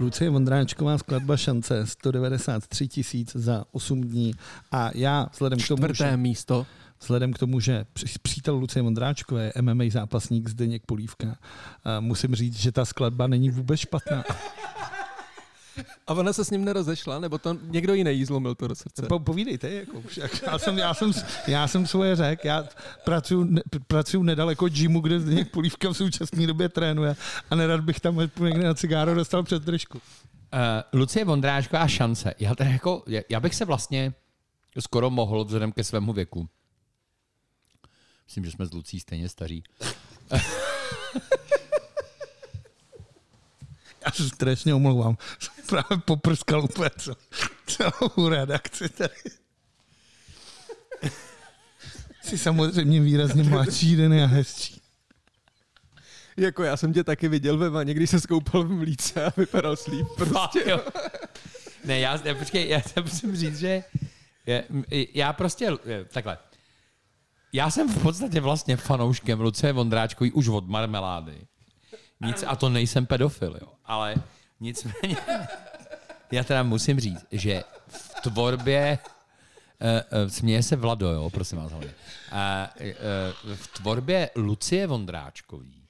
Lucie Vondráčková, skladba Šance, sto devadesát tři tisíc za osm dní. A já vzhledem k tomu, čtvrté že, místo. Vzhledem k tomu, že přítel Lucie Vondráčkové je M M A zápasník Zdeněk Polívka, musím říct, že ta skladba není vůbec špatná. A ona se s ním nerozešla, nebo to někdo jiný jí zlomil to do srdce? Po, povídejte, jako, já, jsem, já, jsem, já jsem svoje řek, já pracuju, ne, pracuju nedaleko gymu, kde Zdeněk Polívka v současné době trénuje a nerad bych tam někde na cigáro dostal před držku. Uh, Lucie Vondráčková a Šance. Já, teda jako, já bych se vlastně skoro mohl vzhledem ke svému věku. Myslím, že jsme s Lucí stejně staří. Já se strašně omlouvám. Právě poprskal úplně celou redakci tady. Jsi samozřejmě výrazně mladší, Deny, a hezčí. Jako já jsem tě taky viděl ve vaně, když se skoupal v mlíce a vypadal slíp. Prostě. Jo. Ne, já, já, počkej, já musím říct, že já, já prostě, takhle, já jsem v podstatě vlastně fanouškem Lucie Vondráčkový už od Marmelády. Nic, a to nejsem pedofil, jo. Ale nicméně, já teda musím říct, že v tvorbě, uh, uh, směje se Vlado, jo, prosím vás hlavně, uh, uh, v tvorbě Lucie Vondráčkový,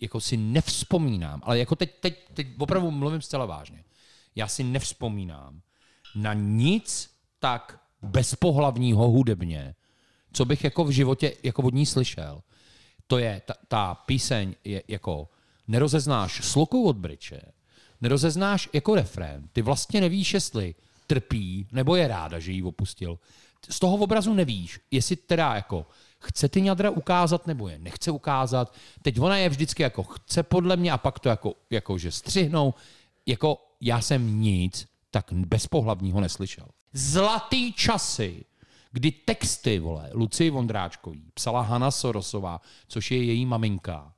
jako si nevzpomínám, ale jako teď, teď, teď opravdu mluvím zcela vážně, já si nevzpomínám na nic tak bezpohlavního hudebně, co bych jako v životě jako od ní slyšel. To je, ta, ta píseň je jako, nerozeznáš sloku od bryče, nerozeznáš jako refrén, ty vlastně nevíš, jestli trpí, nebo je ráda, že ji opustil. Z toho obrazu nevíš, jestli teda jako chce ty ňadra ukázat, nebo je nechce ukázat. Teď ona je vždycky jako chce podle mě a pak to jako, jako že střihnou. Jako já jsem nic tak bezpohlavního neslyšel. Zlatý časy, kdy texty, vole, Lucii Vondráčkový psala Hana Sorosová, což je její maminka.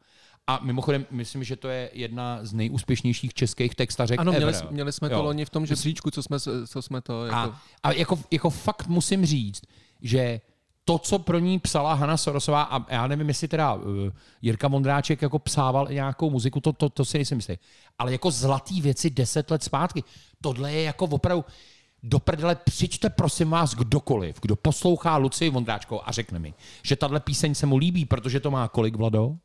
A mimochodem, myslím, že to je jedna z nejúspěšnějších českých textařek ever. Ano, měli, měli jsme to loni v tom žebříčku, co jsme, co jsme to... Jako... A, a jako, jako fakt musím říct, že to, co pro ní psala Hana Sorosová, a já nevím, jestli teda uh, Jirka Vondráček jako psával nějakou muziku, to, to, to si nejsem jistý. Ale jako zlatý věci deset let zpátky. Tohle je jako opravdu... Do prdele, přičte prosím vás kdokoliv, kdo poslouchá Lucii Vondráčkovou a řekne mi, že tahle píseň se mu líbí, protože to má kolik, Vlado?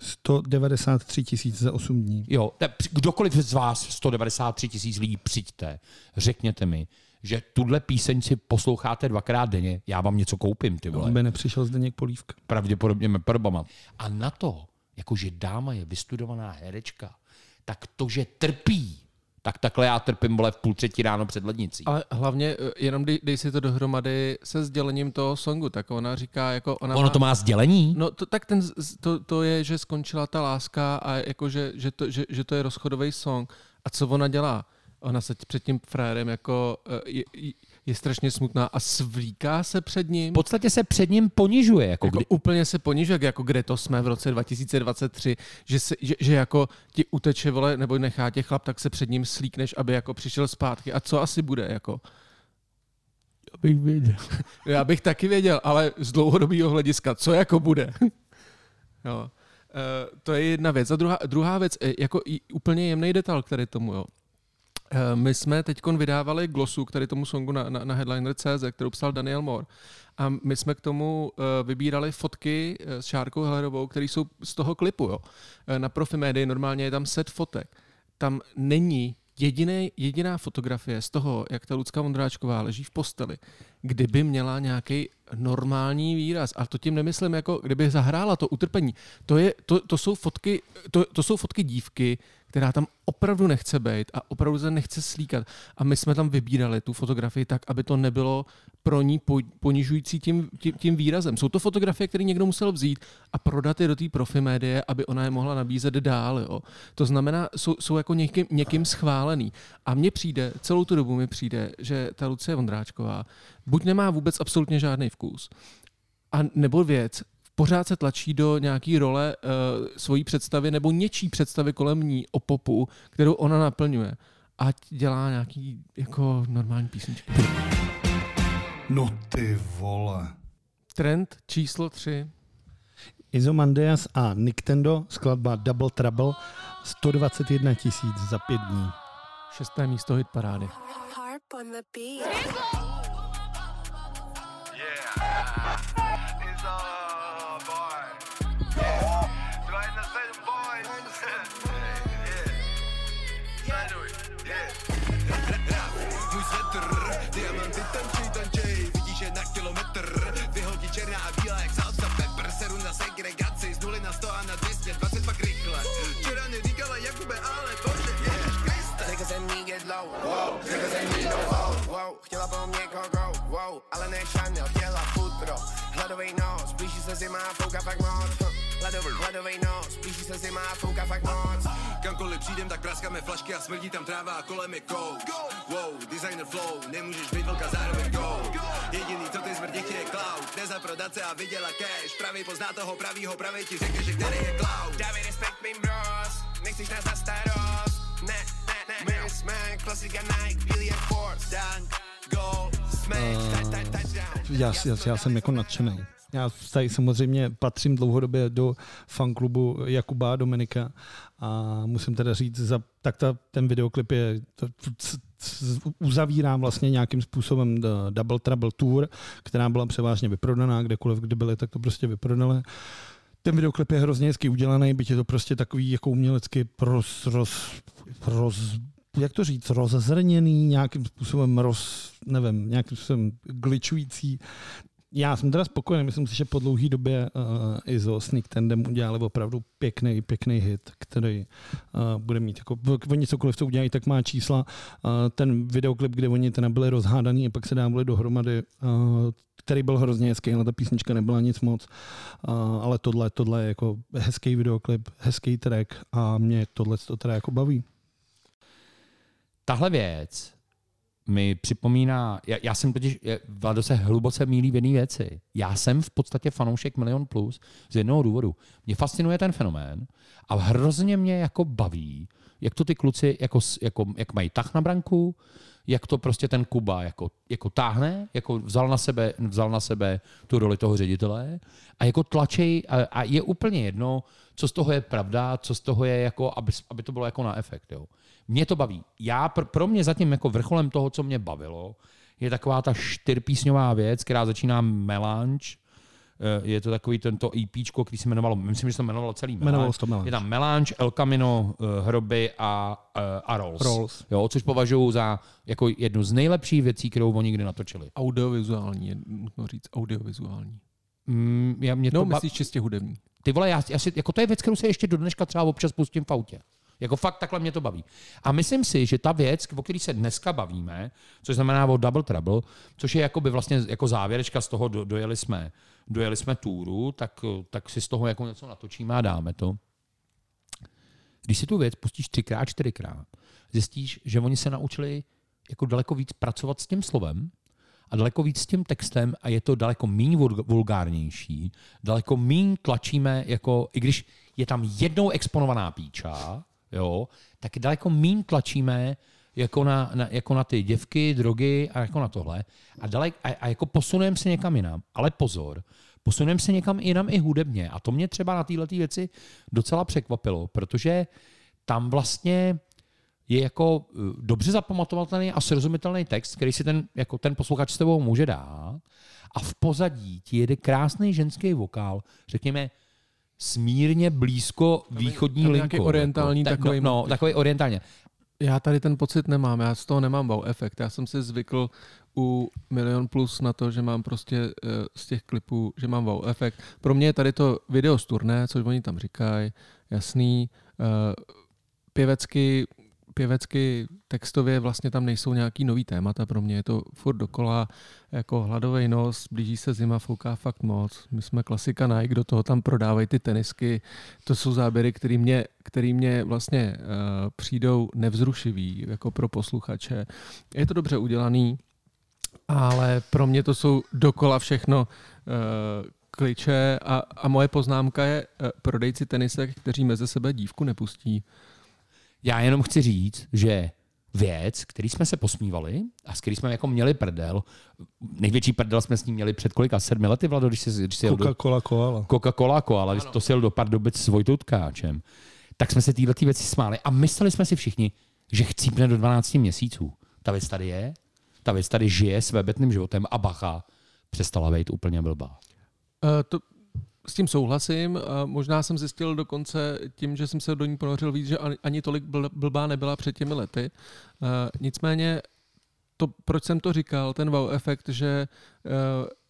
sto devadesát tři tisíc za osm dní. Jo, kdokoliv z vás sto devadesát tři tisíc lidí, přijďte, řekněte mi, že tuhle píseň si posloucháte dvakrát denně, já vám něco koupím, ty vole. On by nepřišel Zdeněk Polívka. Pravděpodobně mě prbama. A na to, jakože dáma je vystudovaná herečka, tak to, že trpí, tak takhle já trpím, vole, v půl třetí ráno před lednicí. Ale hlavně, jenom dej, dej si to dohromady se sdělením toho songu, tak ona říká, jako... Ona ono má, to má sdělení? No, to, tak ten, to, to je, že skončila ta láska a jako, že, že, to, že, že to je rozchodový song. A co ona dělá? Ona se před tím frérem jako... Je, je strašně smutná a svlíká se před ním. V podstatě se před ním ponižuje. Jako jako kdy... Úplně se ponižuje, jako kde to jsme v roce dva tisíce dvacet tři, že, se, že, že jako ti uteče, vole, nebo nechá tě chlap, tak se před ním slíkneš, aby jako přišel zpátky. A co asi bude? Jako? Já bych věděl. Já bych taky věděl, ale z dlouhodobého hlediska, co jako bude? Jo. E, to je jedna věc. A druhá, druhá věc, jako úplně jemný detail k tady tomu, jo. My jsme teďkon vydávali glosu k tady tomu songu na, na, na Headliner tečka cé zet, kterou psal Daniel Moore. A my jsme k tomu vybírali fotky s Šárkou Hellerovou, které jsou z toho klipu. Jo. Na Profimédii normálně je tam set fotek. Tam není jediný, jediná fotografie z toho, jak ta Lucka Vondráčková leží v posteli, kdyby měla nějaký normální výraz. A to tím nemyslím, jako kdyby zahrála to utrpení. To, je, to, to, jsou, fotky, to, to jsou fotky dívky, která tam opravdu nechce být a opravdu se nechce slíkat. A my jsme tam vybírali tu fotografii tak, aby to nebylo pro ní ponižující tím, tím, tím výrazem. Jsou to fotografie, které někdo musel vzít a prodat je do té Profimédie, aby ona je mohla nabízet dál. Jo. To znamená, jsou, jsou jako někým, někým schválený. A mně přijde, celou tu dobu mi přijde, že ta Lucie Vondráčková buď nemá vůbec absolutně žádný vkus, a nebo věc, pořád se tlačí do nějaký role uh, svojí představy nebo něčí představy kolem ní o popu, kterou ona naplňuje. Ať dělá nějaký jako normální písničky. No ty vole. Trend číslo tři. Izomandias a Nintendo, skladba Double Trouble, sto dvacet jedna tisíc za pět dní. Šesté místo hit parády. Wow, řekl jsem mi no wow, wow, chtěla po mně kogo, wow, ale ne Chanel, chtěla futro, hladovej nos, blíží se zima a fouká fakt moc, hladovej, hladovej nos, blíží se zima a fouká fakt moc, kamkoliv přijdem, tak praskáme flašky a smrdí tam tráva a kolem je coke, wow, designer flow, nemůžeš být velká zároveň go, jediný co ty smrdíš je cloud, nezaprodat se a viděla cash, pravý pozná toho pravýho, pravý ti řekne, že který je cloud, dávej respekt mým bros, nechciš nás na starost, ne. Uh, já, já, já jsem jako nadšený. Já tady samozřejmě patřím dlouhodobě do fanklubu Jakuba Dominika a musím teda říct, za, tak ta, ten videoklip je, to, c, c, uzavírá vlastně nějakým způsobem Double Trouble Tour, která byla převážně vyprodaná, kdekoliv, kde byly, tak to prostě vyprodali. Ten videoklip je hrozně hezky udělaný, byť je to prostě takový jako umělecky roz, roz, roz, jak to říct, rozezrněný, nějakým způsobem roz, nevím, nějakým způsobem glitchující. Já jsem teda spokojený, myslím si, že po dlouhý době uh, Izo s Nicktendem udělali opravdu pěkný, pěkný hit, který uh, bude mít, jako, oni cokoliv to udělají, tak má čísla. Uh, ten videoklip, kde oni teda byli rozhádaný a pak se dávali dohromady, uh, který byl hrozně hezký, ale ta písnička nebyla nic moc, uh, ale tohle, tohle je jako hezký videoklip, hezký track a mě tohle to teda jako baví. Tahle věc mi připomíná, já, já jsem totiž, Vlado se hluboce mýlí v jedné věci. Já jsem v podstatě fanoušek Milion Plus z jednoho důvodu. Mě fascinuje ten fenomén a hrozně mě jako baví, jak to ty kluci, jako, jako, jak mají tah na branku, jak to prostě ten Kuba jako, jako táhne, jako vzal na sebe, vzal na sebe tu roli toho ředitele a jako tlačej a, a je úplně jedno, co z toho je pravda, co z toho je, jako, aby, aby to bylo jako na efekt. Jo. Mě to baví. Já, pro, pro mě zatím jako vrcholem toho, co mě bavilo, je taková ta čtyřpísňová věc, která začíná melange. Je to takový tento EPčko, který se jmenovalo, myslím, že se to jmenovalo celý melange. Je tam melange, El Camino, Hroby a, a Rolls. Rolls. Jo, což považuji za jako jednu z nejlepších věcí, kterou oni kdy natočili. Audiovizuální, je nutno říct, audiovizuální. Mm, já, mě no, to myslíš ba... čistě hudební. Ty vole, já, já si, jako to je věc, kterou se ještě do dneška třeba občas pustím v autě. Jako fakt takhle mě to baví. A myslím si, že ta věc, o který se dneska bavíme, což znamená o Double Trouble, což je jakoby vlastně jako závěrečka z toho, do, dojeli jsme, dojeli jsme túru, tak, tak si z toho jako něco natočíme a dáme to. Když si tu věc pustíš třikrát, čtyřikrát, zjistíš, že oni se naučili jako daleko víc pracovat s tím slovem a daleko víc s tím textem a je to daleko méně vulgárnější, daleko méně tlačíme, jako, i když je tam jednou exponovaná píča, jo, tak daleko míň tlačíme jako na, na, jako na ty děvky, drogy a jako na tohle. A, dalek, a, a jako posunujeme se někam jinam. Ale pozor, posunujeme se někam jinam i hudebně. A to mě třeba na této věci docela překvapilo, protože tam vlastně je jako dobře zapamatovatelný a srozumitelný text, který si ten, jako ten posluchač s tebou může dát. A v pozadí ti jede krásný ženský vokál, řekněme, smírně blízko východní linkou. Nějaký orientální jako, takový. No, no takový orientálně. Já tady ten pocit nemám, já z toho nemám wow efekt. Já jsem si zvykl u Milion Plus na to, že mám prostě z těch klipů, že mám wow efekt. Pro mě je tady to video z turné, což oni tam říkají, jasný. Pěvecky, pěvecky textově vlastně tam nejsou nějaký nový témata pro mě. Je to furt dokola, jako hladovej nos, blíží se zima, fouká fakt moc. My jsme klasika Nike, do toho tam prodávají ty tenisky. To jsou záběry, které mě, který mě vlastně uh, přijdou nevzrušivý, jako pro posluchače. Je to dobře udělaný, ale pro mě to jsou dokola všechno uh, kliče a, a moje poznámka je uh, prodejci tenisek, kteří mezi sebe dívku nepustí. Já jenom chci říct, že věc, který jsme se posmívali a s který jsme jako měli prdel. Největší prdel jsme s ním měli před kolika sedmi lety, Vlado, když si jel do... Coca-Cola koala. Coca-Cola koala, když to si jel do Pardubic s Vojtou Tkáčem. Tak jsme se týhletý věci smáli a mysleli jsme si všichni, že chcípne do dvanácti měsíců. Ta věc tady je, ta věc tady žije svébytným životem a bacha, přestala být úplně blbá. Uh, to... S tím souhlasím. Možná jsem zjistil dokonce tím, že jsem se do ní ponořil víc, že ani tolik blbá nebyla před těmi lety. Nicméně, to, proč jsem to říkal, ten wow efekt, že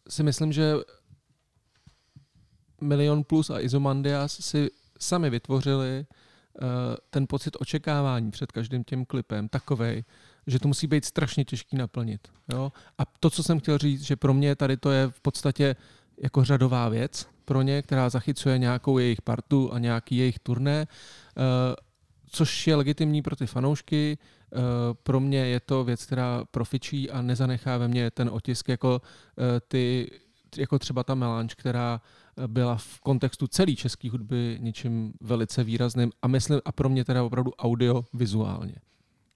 si myslím, že Milion Plus a Izomandias si sami vytvořili ten pocit očekávání před každým tím klipem takovej, že to musí být strašně těžký naplnit. Jo? A to, co jsem chtěl říct, že pro mě tady to je v podstatě jako řadová věc pro ně, která zachycuje nějakou jejich partu a nějaký jejich turné, což je legitimní pro ty fanoušky. Pro mě je to věc, která profičí a nezanechá ve mně ten otisk jako, ty, jako třeba ta melanž, která byla v kontextu celé české hudby něčím velice výrazným a myslím a pro mě teda opravdu audiovizuálně.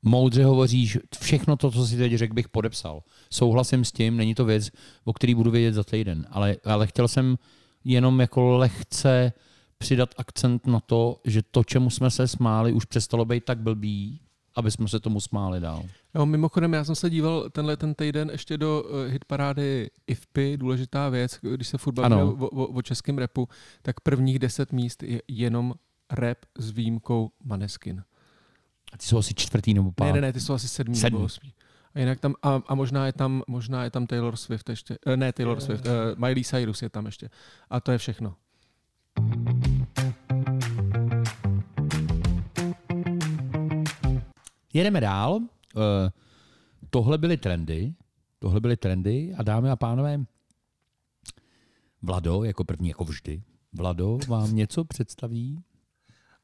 Moudře hovoříš, všechno to, co si teď řekl, bych podepsal. Souhlasím s tím, není to věc, o který budu vědět za týden, ale, ale chtěl jsem jenom jako lehce přidat akcent na to, že to, čemu jsme se smáli, už přestalo být tak blbý, aby jsme se tomu smáli dál. Jo, mimochodem, já jsem se díval tenhle ten týden ještě do uh, hitparády I F P I, důležitá věc, když se furt bavíme o, o, o českém rapu, tak prvních deset míst je jenom rap s výjimkou Maneskin. A ty jsou asi čtvrtý nebo pátý. Ne, ne, ne, ty jsou asi sedmý, sedmý. nebo osmý. A jinak tam a, a možná je tam, možná je tam Taylor Swift ještě. Ne, Taylor Swift, uh, Miley Cyrus je tam ještě. A to je všechno. Jedeme dál. Uh, tohle byly trendy, tohle byly trendy a dámy a pánové, Vlado jako první jako vždy. Vlado vám něco představí.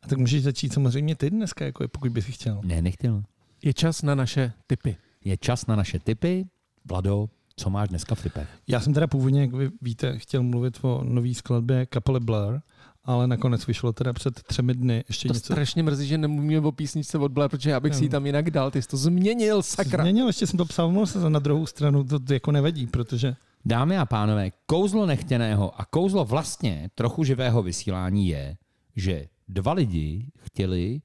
A tak můžeš začít samozřejmě ty dneska, jako je, pokud bys chtěl. Ne, nechtěl. Je čas na naše tipy. Je čas na naše tipy. Vlado, co máš dneska v tipech? Já jsem teda původně, jak vy víte, chtěl mluvit o nový skladbě kapely Blur, ale nakonec vyšlo teda před třemi dny. Ještě to něco... strašně mrzí, že nemluvíme o písničce od Blur, protože já bych no. si ji tam jinak dal. Ty jsi to změnil, sakra. Změnil, ještě jsem to psal, se na druhou stranu to jako nevadí, protože... Dámy a pánové, kouzlo nechtěného a kouzlo vlastně trochu živého vysílání je, že dva lidi chtěli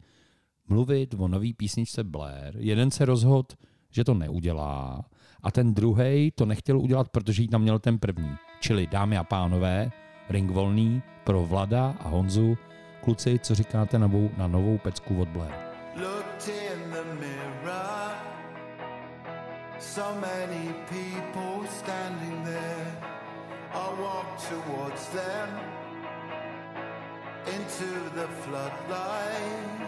mluvit o nový písničce Blair. Jeden se rozhodl, že to neudělá a ten druhej to nechtěl udělat, protože ji tam měl ten první. Čili dámy a pánové, ring volný pro Vlada a Honzu. Kluci, co říkáte na novou, na novou pecku od Blair? Into the floodlights.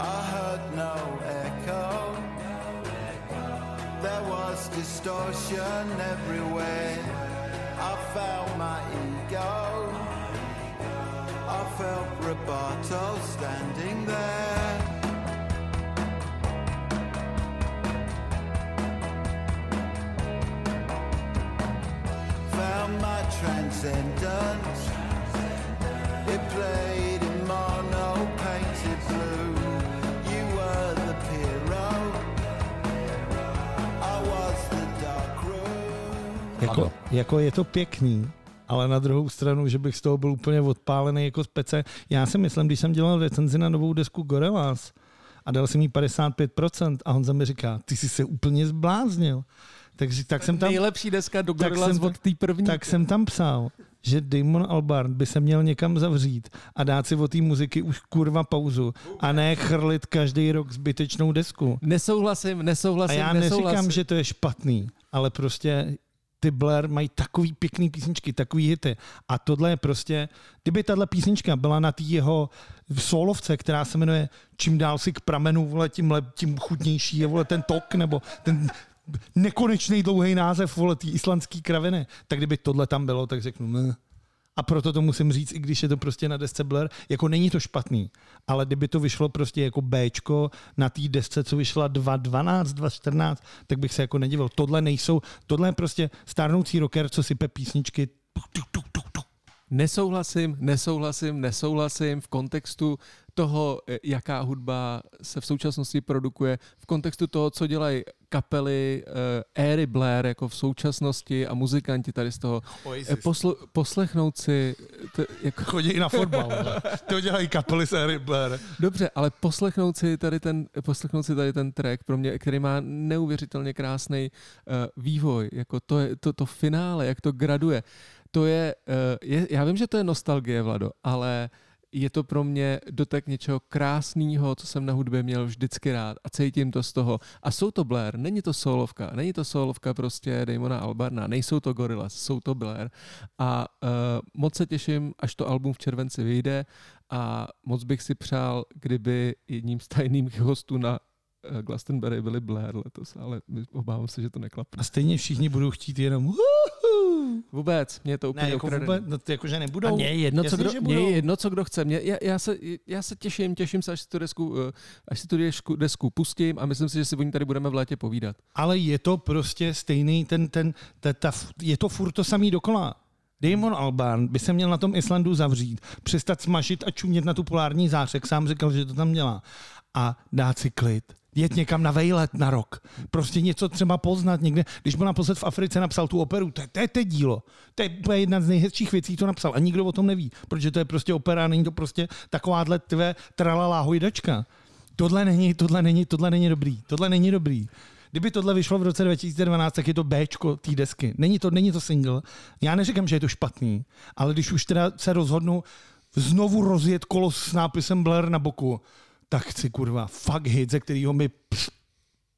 I heard no echo. There was distortion everywhere. I felt my ego. I felt Roboto standing there. My transcendence, it played in mono painted blue. You were the hero, I was the dark room. Jako, jako je to pěkný, ale na druhou stranu, že bych z toho byl úplně odpálený jako z pece. Já si myslím, když jsem dělal recenzi na novou desku Gorillaz a dal jsem jí padesát pět procent a Honza mi říká, ty jsi se úplně zbláznil. Takže tak jsem tam nejlepší deska do Gorillaz od té první. Tak jsem tam psal, že Damon Albarn by se měl někam zavřít a dát si od té muziky už kurva pauzu a ne chrlit každý rok zbytečnou desku. Nesouhlasím, nesouhlasím, nesouhlasím. A já nesouhlasím. Neříkám, že to je špatný, ale prostě ty Blair mají takový pěkný písničky, takový hity. A tohle je prostě, kdyby tahle písnička byla na té jeho solovce, která se jmenuje Čím dál si k pramenu, vole, tím, tím chutnější je, vole, ten tok nebo ten nekonečný dlouhý název, vole, tý islandský kraviny, tak kdyby tohle tam bylo, tak řeknu ne. A proto to musím říct, i když je to prostě na desce Blair, jako není to špatný, ale kdyby to vyšlo prostě jako Bčko na té desce, co vyšla dva dvanáct, dva čtrnáct, tak bych se jako nedivil. Tohle nejsou, tohle je prostě stárnoucí rocker, co sype písničky. Nesouhlasím, nesouhlasím, nesouhlasím v kontextu toho, jaká hudba se v současnosti produkuje, v kontextu toho, co dělají kapely éry Blair jako v současnosti a muzikanti tady z toho. Posl- poslechnout si... T- jako... Chodí i na fotbal, ne? To dělají kapely z éry Blair. Dobře, ale poslechnout si tady ten, poslechnout si tady ten track, pro mě, který má neuvěřitelně krásný uh, vývoj, jako to, je, to, to finále, jak to graduje. To je, je, já vím, že to je nostalgie, Vlado, ale je to pro mě dotek něčeho krásného, co jsem na hudbě měl vždycky rád a cítím to z toho. A jsou to Blair, není to soulovka, není to soulovka prostě Damona Albarna, nejsou to Gorillaz, jsou to Blair. A uh, moc se těším, až to album v červenci vyjde a moc bych si přál, kdyby jedním z tajných hostů na Glastonbury byli Blair letos, ale obávám se, že to neklapne. A stejně všichni budou chtít jenom uhuhu. Vůbec, mě to úplně ne, jako ukradený. Vůbec, no ty jakože nebudou. A mě je jedno, co kdo, mě je jedno, co kdo chce. Mě, já, já, se, já se těším, těším se, až si tu desku, až si tu desku, desku pustím a myslím si, že si o ní tady budeme v létě povídat. Ale je to prostě stejný, ten, ten, ta, ta, je to furt to samý dokola. Damon Albarn by se měl na tom Islandu zavřít, přestat smažit a čumět na tu polární zářek, sám říkal, že to tam dělá, a dát si klid. Jet někam na vejlet na rok. Prostě něco třeba poznat někde. Když byl naposled v Africe, napsal tu operu. To je to, je, to je dílo. To je jedna z nejhezčích věcí, co napsal. A nikdo o tom neví. Protože to je prostě opera, není to prostě takováhle tvé tralalá hojdačka. Tohle není, tohle není, tohle není dobrý. Tohle není dobrý. Kdyby tohle vyšlo v roce dva tisíce dvanáct, tak je to Bčko té desky. Není to, není to single. Já neříkám, že je to špatný, ale když už teda se rozhodnu znovu rozjet kolo s nápisem Blair na boku, tak chci, kurva, fuck hit, ze kterého mi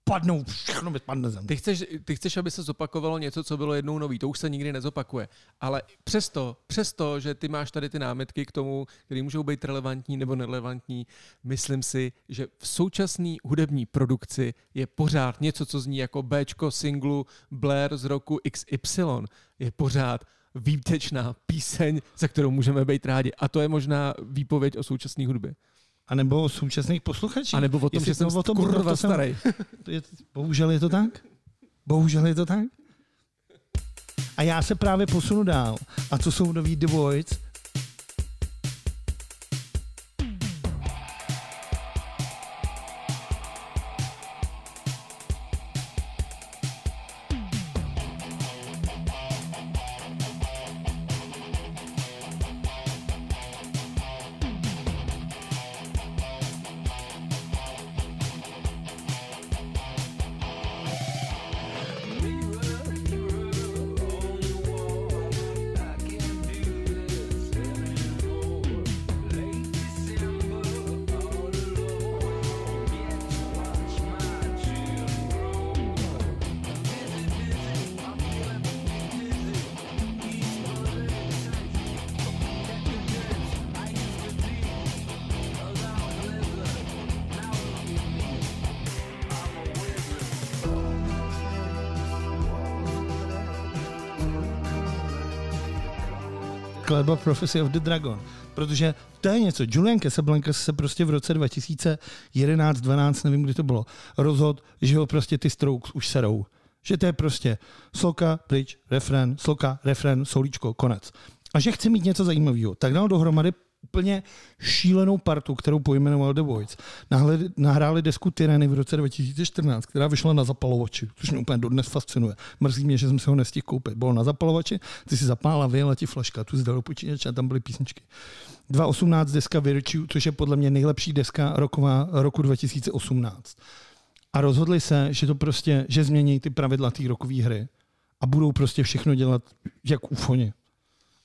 padnou, všechno mi padne zem. Ty chceš, ty chceš, aby se zopakovalo něco, co bylo jednou nový, to už se nikdy nezopakuje. Ale přesto, přesto, že ty máš tady ty námitky k tomu, které můžou být relevantní nebo nerelevantní, myslím si, že v současné hudební produkci je pořád něco, co zní jako Bčko singlu Blair z roku iks ypsilon. Je pořád výtečná píseň, za kterou můžeme být rádi. A to je možná výpověď o současné hudbě. A nebo o současných posluchačích. A nebo o tom, jestli že jsem o tom, kurva to starý. Jsem, bohužel je to tak? Bohužel je to tak? A já se právě posunu dál. A co jsou nový The Voids? Kleba Prophecy of the Dragon, protože to je něco. Julian Casablancas se prostě v roce dva tisíce jedenáct dvanáct, nevím, kdy to bylo, rozhodl, že ho prostě ty Strokes už serou. Že to je prostě sloka, bridge, refren, sloka, refren, solíčko, konec. A že chce mít něco zajímavého, tak dal dohromady úplně šílenou partu, kterou pojmenoval The Voids. Nahráli desku Tyranny v roce dva tisíce čtrnáct, která vyšla na zapalovači, což mě úplně dodnes fascinuje. Mrzí mě, že jsem se ho nestihl koupit. Bylo na zapalovači, ty si zapálila, vyjela ti flaška, tu si dal do počítače a tam byly písničky. dva tisíce osmnáct deska Virtue, což je podle mě nejlepší deska roková roku dva tisíce osmnáct. A rozhodli se, že to prostě, že změní ty pravidla té rokové hry a budou prostě všechno dělat jak ufoni.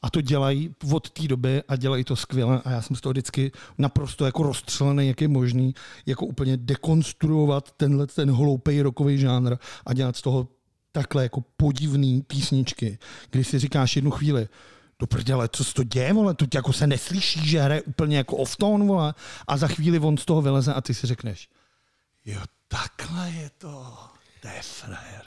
A to dělají od té doby a dělají to skvěle a já jsem z toho vždycky naprosto jako rozstřelený, jak je možný jako úplně dekonstruovat tenhle ten hloupej rockový žánr a dělat z toho takhle jako podivný písničky, když si říkáš jednu chvíli, do prdele, co se to děje, vole, to jako se neslyší, že hraje úplně jako off-tone, vole, a za chvíli on z toho vyleze a ty si řekneš, jo, takhle je to, to je frajer.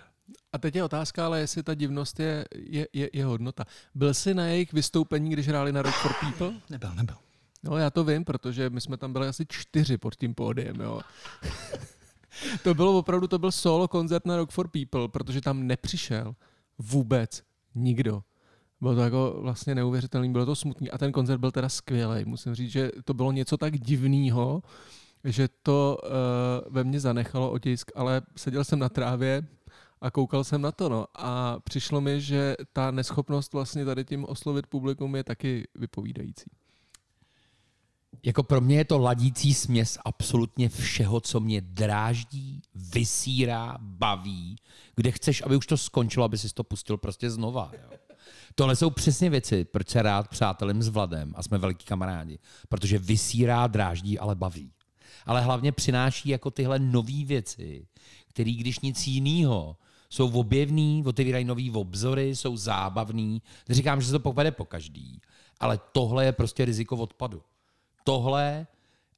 A teď je otázka, ale jestli ta divnost je, je, je, je hodnota. Byl jsi na jejich vystoupení, když hráli na Rock for People? Nebyl, nebyl. No já to vím, protože my jsme tam byli asi čtyři pod tím pódiem, jo. To bylo opravdu, to byl solo koncert na Rock for People, protože tam nepřišel vůbec nikdo. Bylo to jako vlastně neuvěřitelný, bylo to smutný. A ten koncert byl teda skvělý. Musím říct, že to bylo něco tak divného, že to uh, ve mně zanechalo otisk, ale seděl jsem na trávě a koukal jsem na to. No. A přišlo mi, že ta neschopnost vlastně tady tím oslovit publikum je taky vypovídající. Jako pro mě je to ladící směs absolutně všeho, co mě dráždí, vysírá, baví, kde chceš, aby už to skončilo, aby si to pustil prostě znova. Jo. Tohle jsou přesně věci, proč se rád přátelím s Vladem a jsme velký kamarádi, protože vysírá, dráždí, ale baví. Ale hlavně přináší jako tyhle nové věci, které když nic jiného jsou objevný, otevírají nový obzory, jsou zábavný. Říkám, že se to povede po každý, ale tohle je prostě riziko odpadu. Tohle,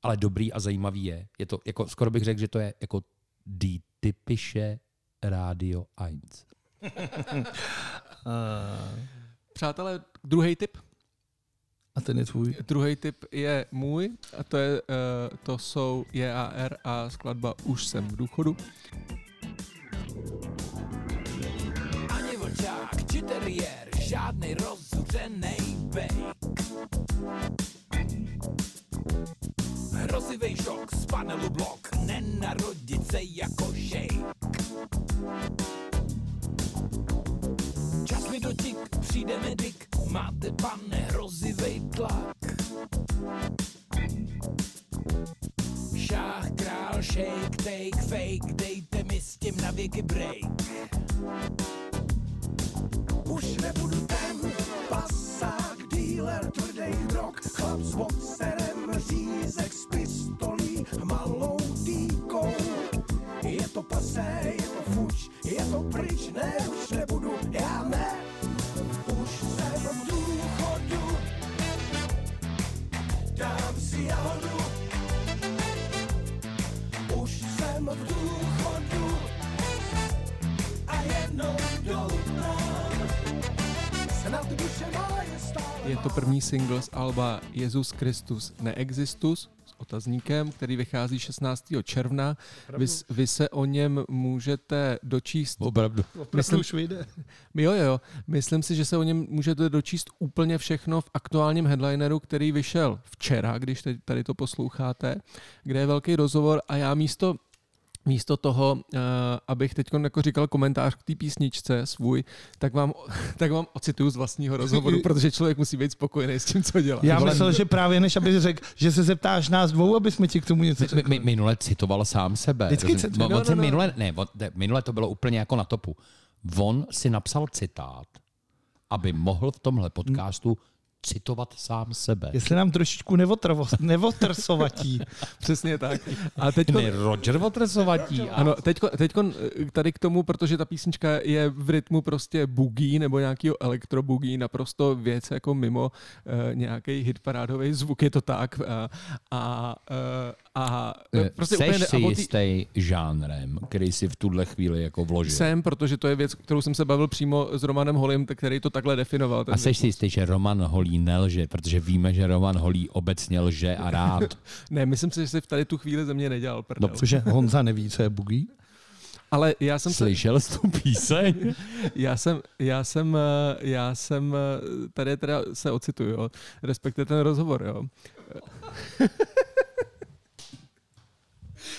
ale dobrý a zajímavý je. Je to, jako, skoro bych řekl, že to je jako die typische Radio jedna. Přátelé, druhý tip. A ten je tvůj. Druhý tip je můj a to, je, to jsou J A R a skladba Už jsem v důchodu. Ani vlčák, či teriér, žádnej rozhořenej bejk. Hrozivej šok z panelu blok, nenarodit se jako šejk. Čas mi dotik, přijde medik, máte pane hrozivej tlak. Šách, král, shake, take, fake, dejte mi s tím na věky break. Už nebudu ten pasák, dealer tvrdej drog, chlap s boxerem, řízek s pistolí, malou týkou. Je to pasé, je to fuč, je to pryč, ne, už nebudu, já ne. Už jsem v důchodu, dám si jahodu. Už jsem v důchodu a jednou doutám. Snad duše má je stále. Je to první single z alba Jesus Christus Neexistus, otazníkem, který vychází šestnáctého června. Vy, vy se o něm můžete dočíst. Opravdu. Myslím, už vyjde. Jo, jo. Myslím si, že se o něm můžete dočíst úplně všechno v aktuálním headlineru, který vyšel včera, když tady to posloucháte, kde je velký rozhovor a já místo Místo toho, abych teď jako říkal komentář k té písničce svůj, tak vám, tak vám ocituju z vlastního rozhovoru, protože člověk musí být spokojený s tím, co dělá. Já myslel, že právě než abys řekl, že se zeptáš nás dvou, abys mi ti k tomu něco řekl. Minule citoval sám sebe. Vždycky citoval. No, no, no. Minule, ne, minule to bylo úplně jako na topu. On si napsal citát, aby mohl v tomhle podcastu citovat sám sebe. Jestli nám trošičku nevotrsovatí. Přesně tak. A teďko, ne, Roger votrsovatí. Ano, teďko, teďko tady k tomu, protože ta písnička je v rytmu prostě boogie nebo nějakýho elektroboogie, naprosto věc jako mimo uh, nějaký hitparádový zvuk, je to tak. Uh, a uh, a prostě seš úplně, si abotý... jistý žánrem, který si v tuhle chvíli jako vložil. Jsem, protože to je věc, kterou jsem se bavil přímo s Romanem Holím, který to takhle definoval. A seš si jistý, že Roman Holý nelže, protože víme, že Roman Holý obecně lže a rád. Ne, myslím si, že jsi v tady tu chvíli ze mě nedělal prdel. No, protože Honza neví, co je boogie. Ale já jsem slyšel se... tu píseň. já jsem já jsem já jsem tady teda se ocituju, jo. Respektive ten rozhovor, jo.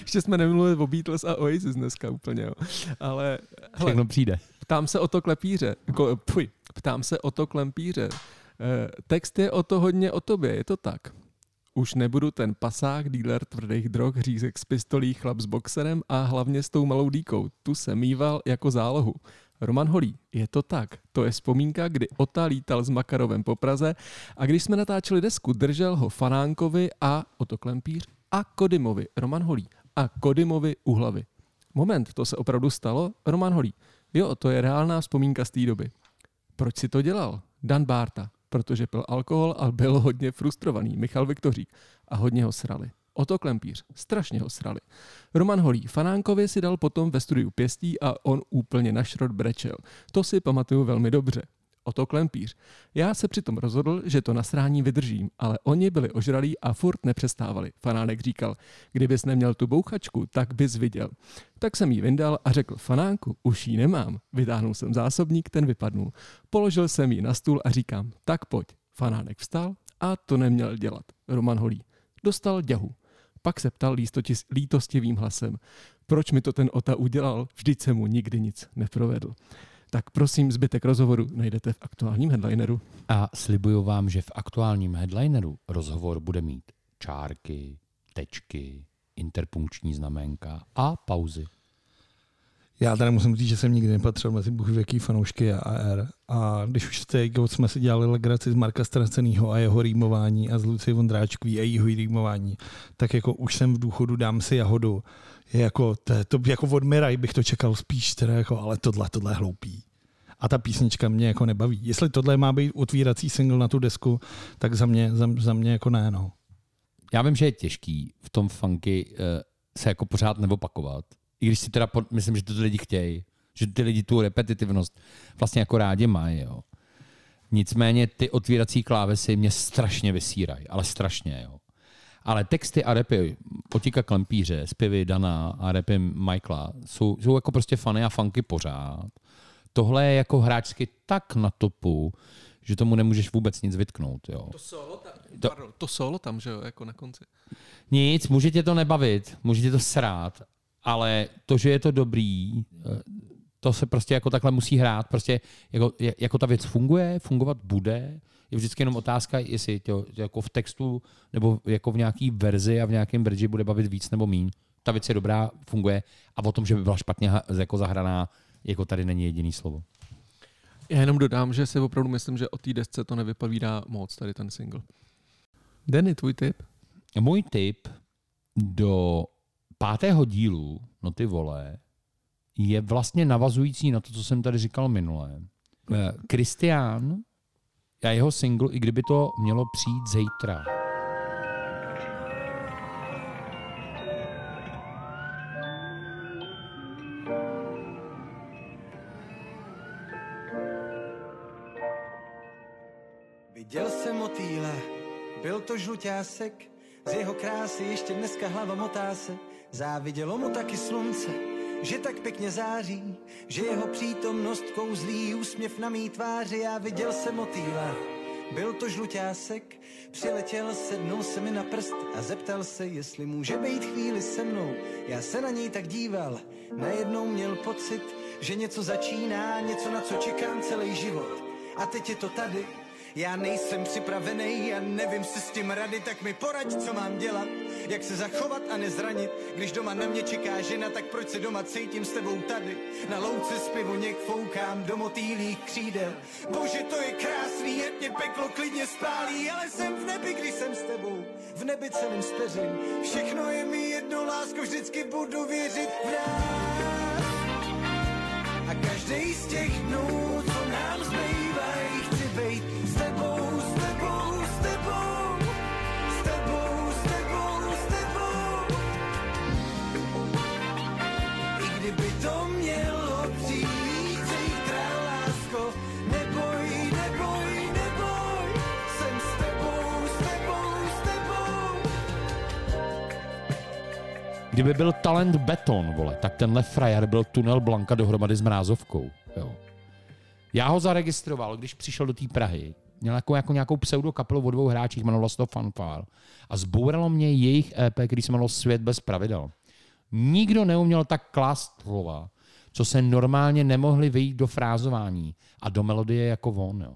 Ještě jsme nemluvili o Beatles a Oasis dneska úplně, jo. Ale hele, všechno přijde. Ptám se o to klepíře. Ko, půj, ptám se o to klempíře. Eh, text je o to hodně o tobě, je to tak. Už nebudu ten pasák, dealer tvrdých drog, řízek s pistolí, chlap s boxerem a hlavně s tou malou dýkou. Tu se mýval jako zálohu. Roman Holý, je to tak. To je vzpomínka, kdy Ota lítal s Makarovem po Praze a když jsme natáčeli desku, držel ho Fanánkovi a o to klempíř a Kodymovi, Roman Holý, a Kodymovi u hlavy. Moment, to se opravdu stalo? Roman Holý. Jo, to je reálná vzpomínka z té doby. Proč si to dělal? Dan Bárta. Protože pil alkohol a byl hodně frustrovaný. Michal Viktořík. A hodně ho srali. Oto Klempíř. Strašně ho srali. Roman Holý. Fanánkovi si dal potom ve studiu pěstí a on úplně na šrot brečel. To si pamatuju velmi dobře. o to klempíř. Já se přitom rozhodl, že to nasrání vydržím, ale oni byli ožralí a furt nepřestávali. Fanánek říkal, kdybys neměl tu bouchačku, tak bys viděl. Tak jsem ji vyndal a řekl, fanánku, už ji nemám. Vytáhnul jsem zásobník, ten vypadnul. Položil jsem ji na stůl a říkám, tak pojď. Fanánek vstal a to neměl dělat. Roman Holý. Dostal děhu. Pak se ptal lítostivým hlasem, proč mi to ten Ota udělal, vždyť se mu nikdy nic neprovedl. Tak prosím, zbytek rozhovoru najdete v aktuálním headlineru. A slibuju vám, že v aktuálním headlineru rozhovor bude mít čárky, tečky, interpunkční znaménka a pauzy. Já tady musím říct, že jsem nikdy nepatřil mezi bůhvěký fanoušky A R. A když už jste, jsme si dělali legraci z Marka Ztracenýho a jeho rýmování a z Lucie Vondráčkový a jeho rýmování, tak jako už jsem v důchodu, dám si jahodu. Je jako, to, to, jako od Miraj bych to čekal spíš, teda jako, ale tohle, tohle je hloupý. A ta písnička mě jako nebaví. Jestli tohle má být otvírací single na tu desku, tak za mě, za, za mě jako ne, no. Já vím, že je těžký v tom funky se jako pořád neopakovat. I když si teda myslím, že to lidi chtějí, že ty lidi tu repetitivnost vlastně jako rádi mají. Jo. Nicméně ty otvírací klávesy mě strašně vysírají, ale strašně. Jo. Ale texty a rapy Otíka Klempíře, zpěvy Dana a rapy Michaela jsou, jsou jako prostě funny a funky pořád. Tohle je jako hráčsky tak na topu, že tomu nemůžeš vůbec nic vytknout. Jo. To, solo tam, to, pardon, to solo tam, že jo, jako na konci. Nic, můžete to nebavit, můžete to srát, ale to, že je to dobrý, to se prostě jako takhle musí hrát. Prostě jako, jako ta věc funguje, fungovat bude. Je vždycky jenom otázka, jestli to jako v textu nebo jako v nějaký verzi a v nějakém bridži bude bavit víc nebo míň. Ta věc je dobrá, funguje a o tom, že by byla špatně jako zahraná, jako tady není jediný slovo. Já jenom dodám, že si opravdu myslím, že o té desce to nevypovídá moc, tady ten single. Denny, tvůj tip? Můj tip do pátého dílu, no ty vole, je vlastně navazující na to, co jsem tady říkal minule. Kristián a jeho single, i kdyby to mělo přijít zítra. Viděl jsem motýla, byl to žlutásek, z jeho krásy ještě dneska hlava motá se. Závidělo mu taky slunce, že tak pěkně září, že jeho přítomnost kouzlí úsměv na mý tváři. Já viděl jsem motýla, byl to žluťásek, přiletěl, sednul se mi na prst a zeptal se, jestli může být chvíli se mnou. Já se na něj tak díval, najednou měl pocit, že něco začíná, něco, na co čekám celý život. A teď je to tady, já nejsem připravený a nevím si s tím rady, tak mi poraď, co mám dělat. Jak se zachovat a nezranit, když doma na mě čeká žena, tak proč se doma cítím s tebou tady? Na louce z pivu něk foukám do motýlých křídel. Bože, to je krásný, jak mě peklo klidně spálí, ale jsem v nebi, když jsem s tebou, v nebi celým steřím. Všechno je mi jedno, lásko, vždycky budu věřit v nás. A každý z těch dnů, co nám zbývají, chci bejt s tebou, s tebou, s tebou. Kdyby to mělo přijít zítra, lásko, neboj, neboj, neboj, jsem s tebou, s tebou, s tebou. Kdyby byl talent beton, vole, tak tenhle frajer byl tunel Blanka dohromady s mrázovkou. Jo. Já ho zaregistroval, když přišel do té Prahy. Měl jako, jako nějakou pseudokapelu o dvou hráčích, jmenovalo se to Fanfare. A zbouralo mě jejich E P, který se jmenovalo Svět bez pravidel. Nikdo neuměl tak klást slova, co se normálně nemohli vyjít do frázování a do melodie jako on. Jo.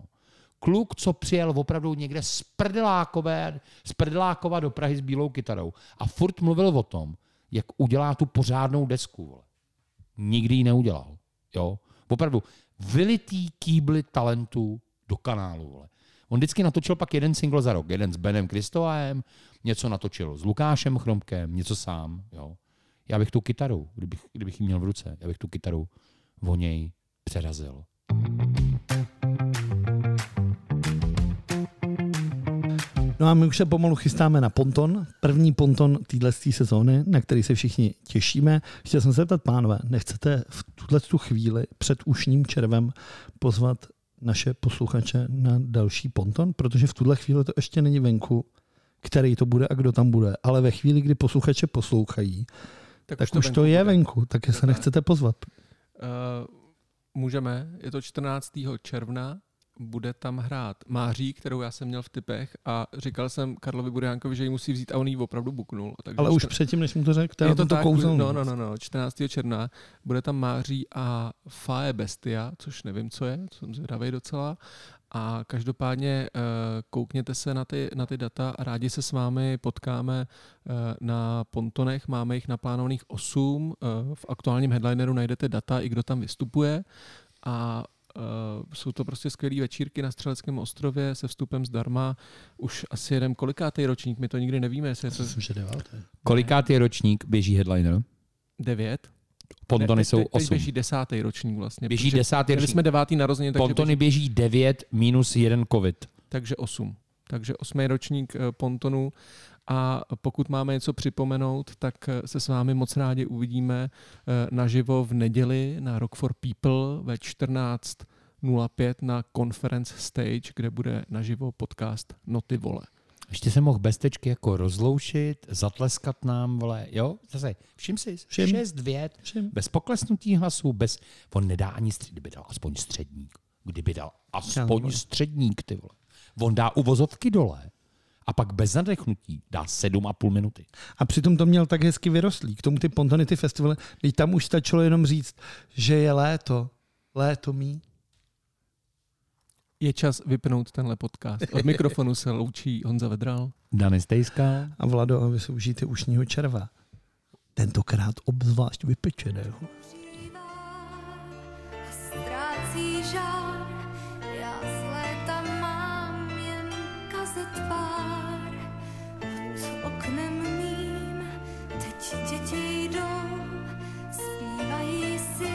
Kluk, co přijel opravdu někde z Prdelákové, z Prdelákova do Prahy s bílou kytarou a furt mluvil o tom, jak udělá tu pořádnou desku. Vole. Nikdy ji neudělal. Jo. Opravdu vylitý kýbly talentů do kanálu. Vole. On vždycky natočil pak jeden single za rok. Jeden s Benem Kristoájem, něco natočil s Lukášem Chromkem, něco sám. Jo. Já bych tu kytaru, kdybych, kdybych ji měl v ruce, já bych tu kytaru o něj přerazil. No a my už se pomalu chystáme na ponton. První ponton této sezóny, na který se všichni těšíme. Chtěl jsem se zeptat, pánové, nechcete v tuto chvíli před ušním červem pozvat naše posluchače na další ponton, protože v tuhle chvíli to ještě není venku, který to bude a kdo tam bude. Ale ve chvíli, kdy posluchače poslouchají, tak, tak už to, už to je bude. venku, tak je se nechcete pozvat. Uh, můžeme, je to čtrnáctého června, bude tam hrát Máří, kterou já jsem měl v tipech a říkal jsem Karlovi Burjánkovi, že ji musí vzít a on ji opravdu buknul. Takže ale už čtrnáctého předtím, než mu to řekl, je to, to kouzelný. No, no, no, no, čtrnáctého června bude tam Máří a Fae Bestia, což nevím, co je, jsem zvědavej docela. A každopádně koukněte se na ty, na ty data a rádi se s vámi potkáme na pontonech, máme jich naplánovaných osm, v aktuálním headlineru najdete data, i kdo tam vystupuje a Uh, jsou to prostě skvělý večírky na Střeleckém ostrově se vstupem zdarma. Už asi jeden kolikátý ročník, my to nikdy nevíme. Jestli to... Kolikátý ročník běží headliner? Devět. Pontony ne, jsou osm. Teď běží desátý ročník vlastně. Běží desátý ročník. Jsme devátý narozeně. Pontony běží... běží devět minus jeden covid. Takže osm. Takže osmý ročník pontonu. A pokud máme něco připomenout, tak se s vámi moc rádi uvidíme naživo v neděli na Rock for People ve čtrnáct nula pět na Conference Stage, kde bude naživo podcast Noty vole. Ještě jsem mohl bestečky jako rozloušit, zatleskat nám, vole, jo? Zase, všim si, všim. šest vět, všim. Bez poklesnutí hlasů, bez, on nedá ani střed, kdyby dal aspoň středník, kdyby dal aspoň středník, ty vole. On dá uvozovky dole. A pak bez nadechnutí dá sedm a půl minuty. A přitom to měl tak hezky vyrostlý. K tomu ty Pontanity festivaly, když tam už stačilo jenom říct, že je léto. Léto mí. Je čas vypnout tenhle podcast. Od mikrofonu se loučí Honza Vedral. Dany Stejská. A Vlado, a vy se užijte ušního červa. Tentokrát obzvlášť vypečeného. Ztrácí žár, já z léta mám jen kazetva. Děti jdou, zpívají si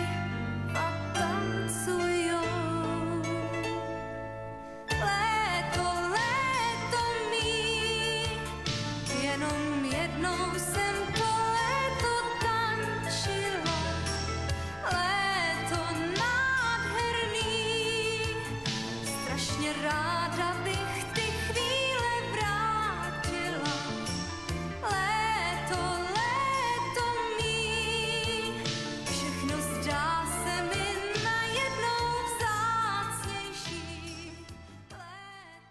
a tancujou. Léto, léto mý, jenom jednou jsem to léto tančila. Léto nádherný, strašně ráda bych ty chvíle vrátila. Léto,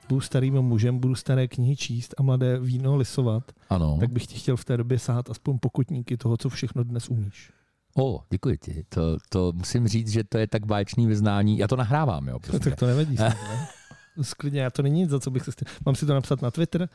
budu starým mužem, budu staré knihy číst a mladé víno lisovat, ano. Tak bych ti chtěl v té době sahat aspoň pokutníky toho, co všechno dnes umíš. O, děkuji ti. To, to musím říct, že to je tak báječný vyznání. Já to nahrávám, jo. Prostě. No, tak to nevedí. Ne? Sklidně, já to není nic, za co bych se... Mám si to napsat na Twitter?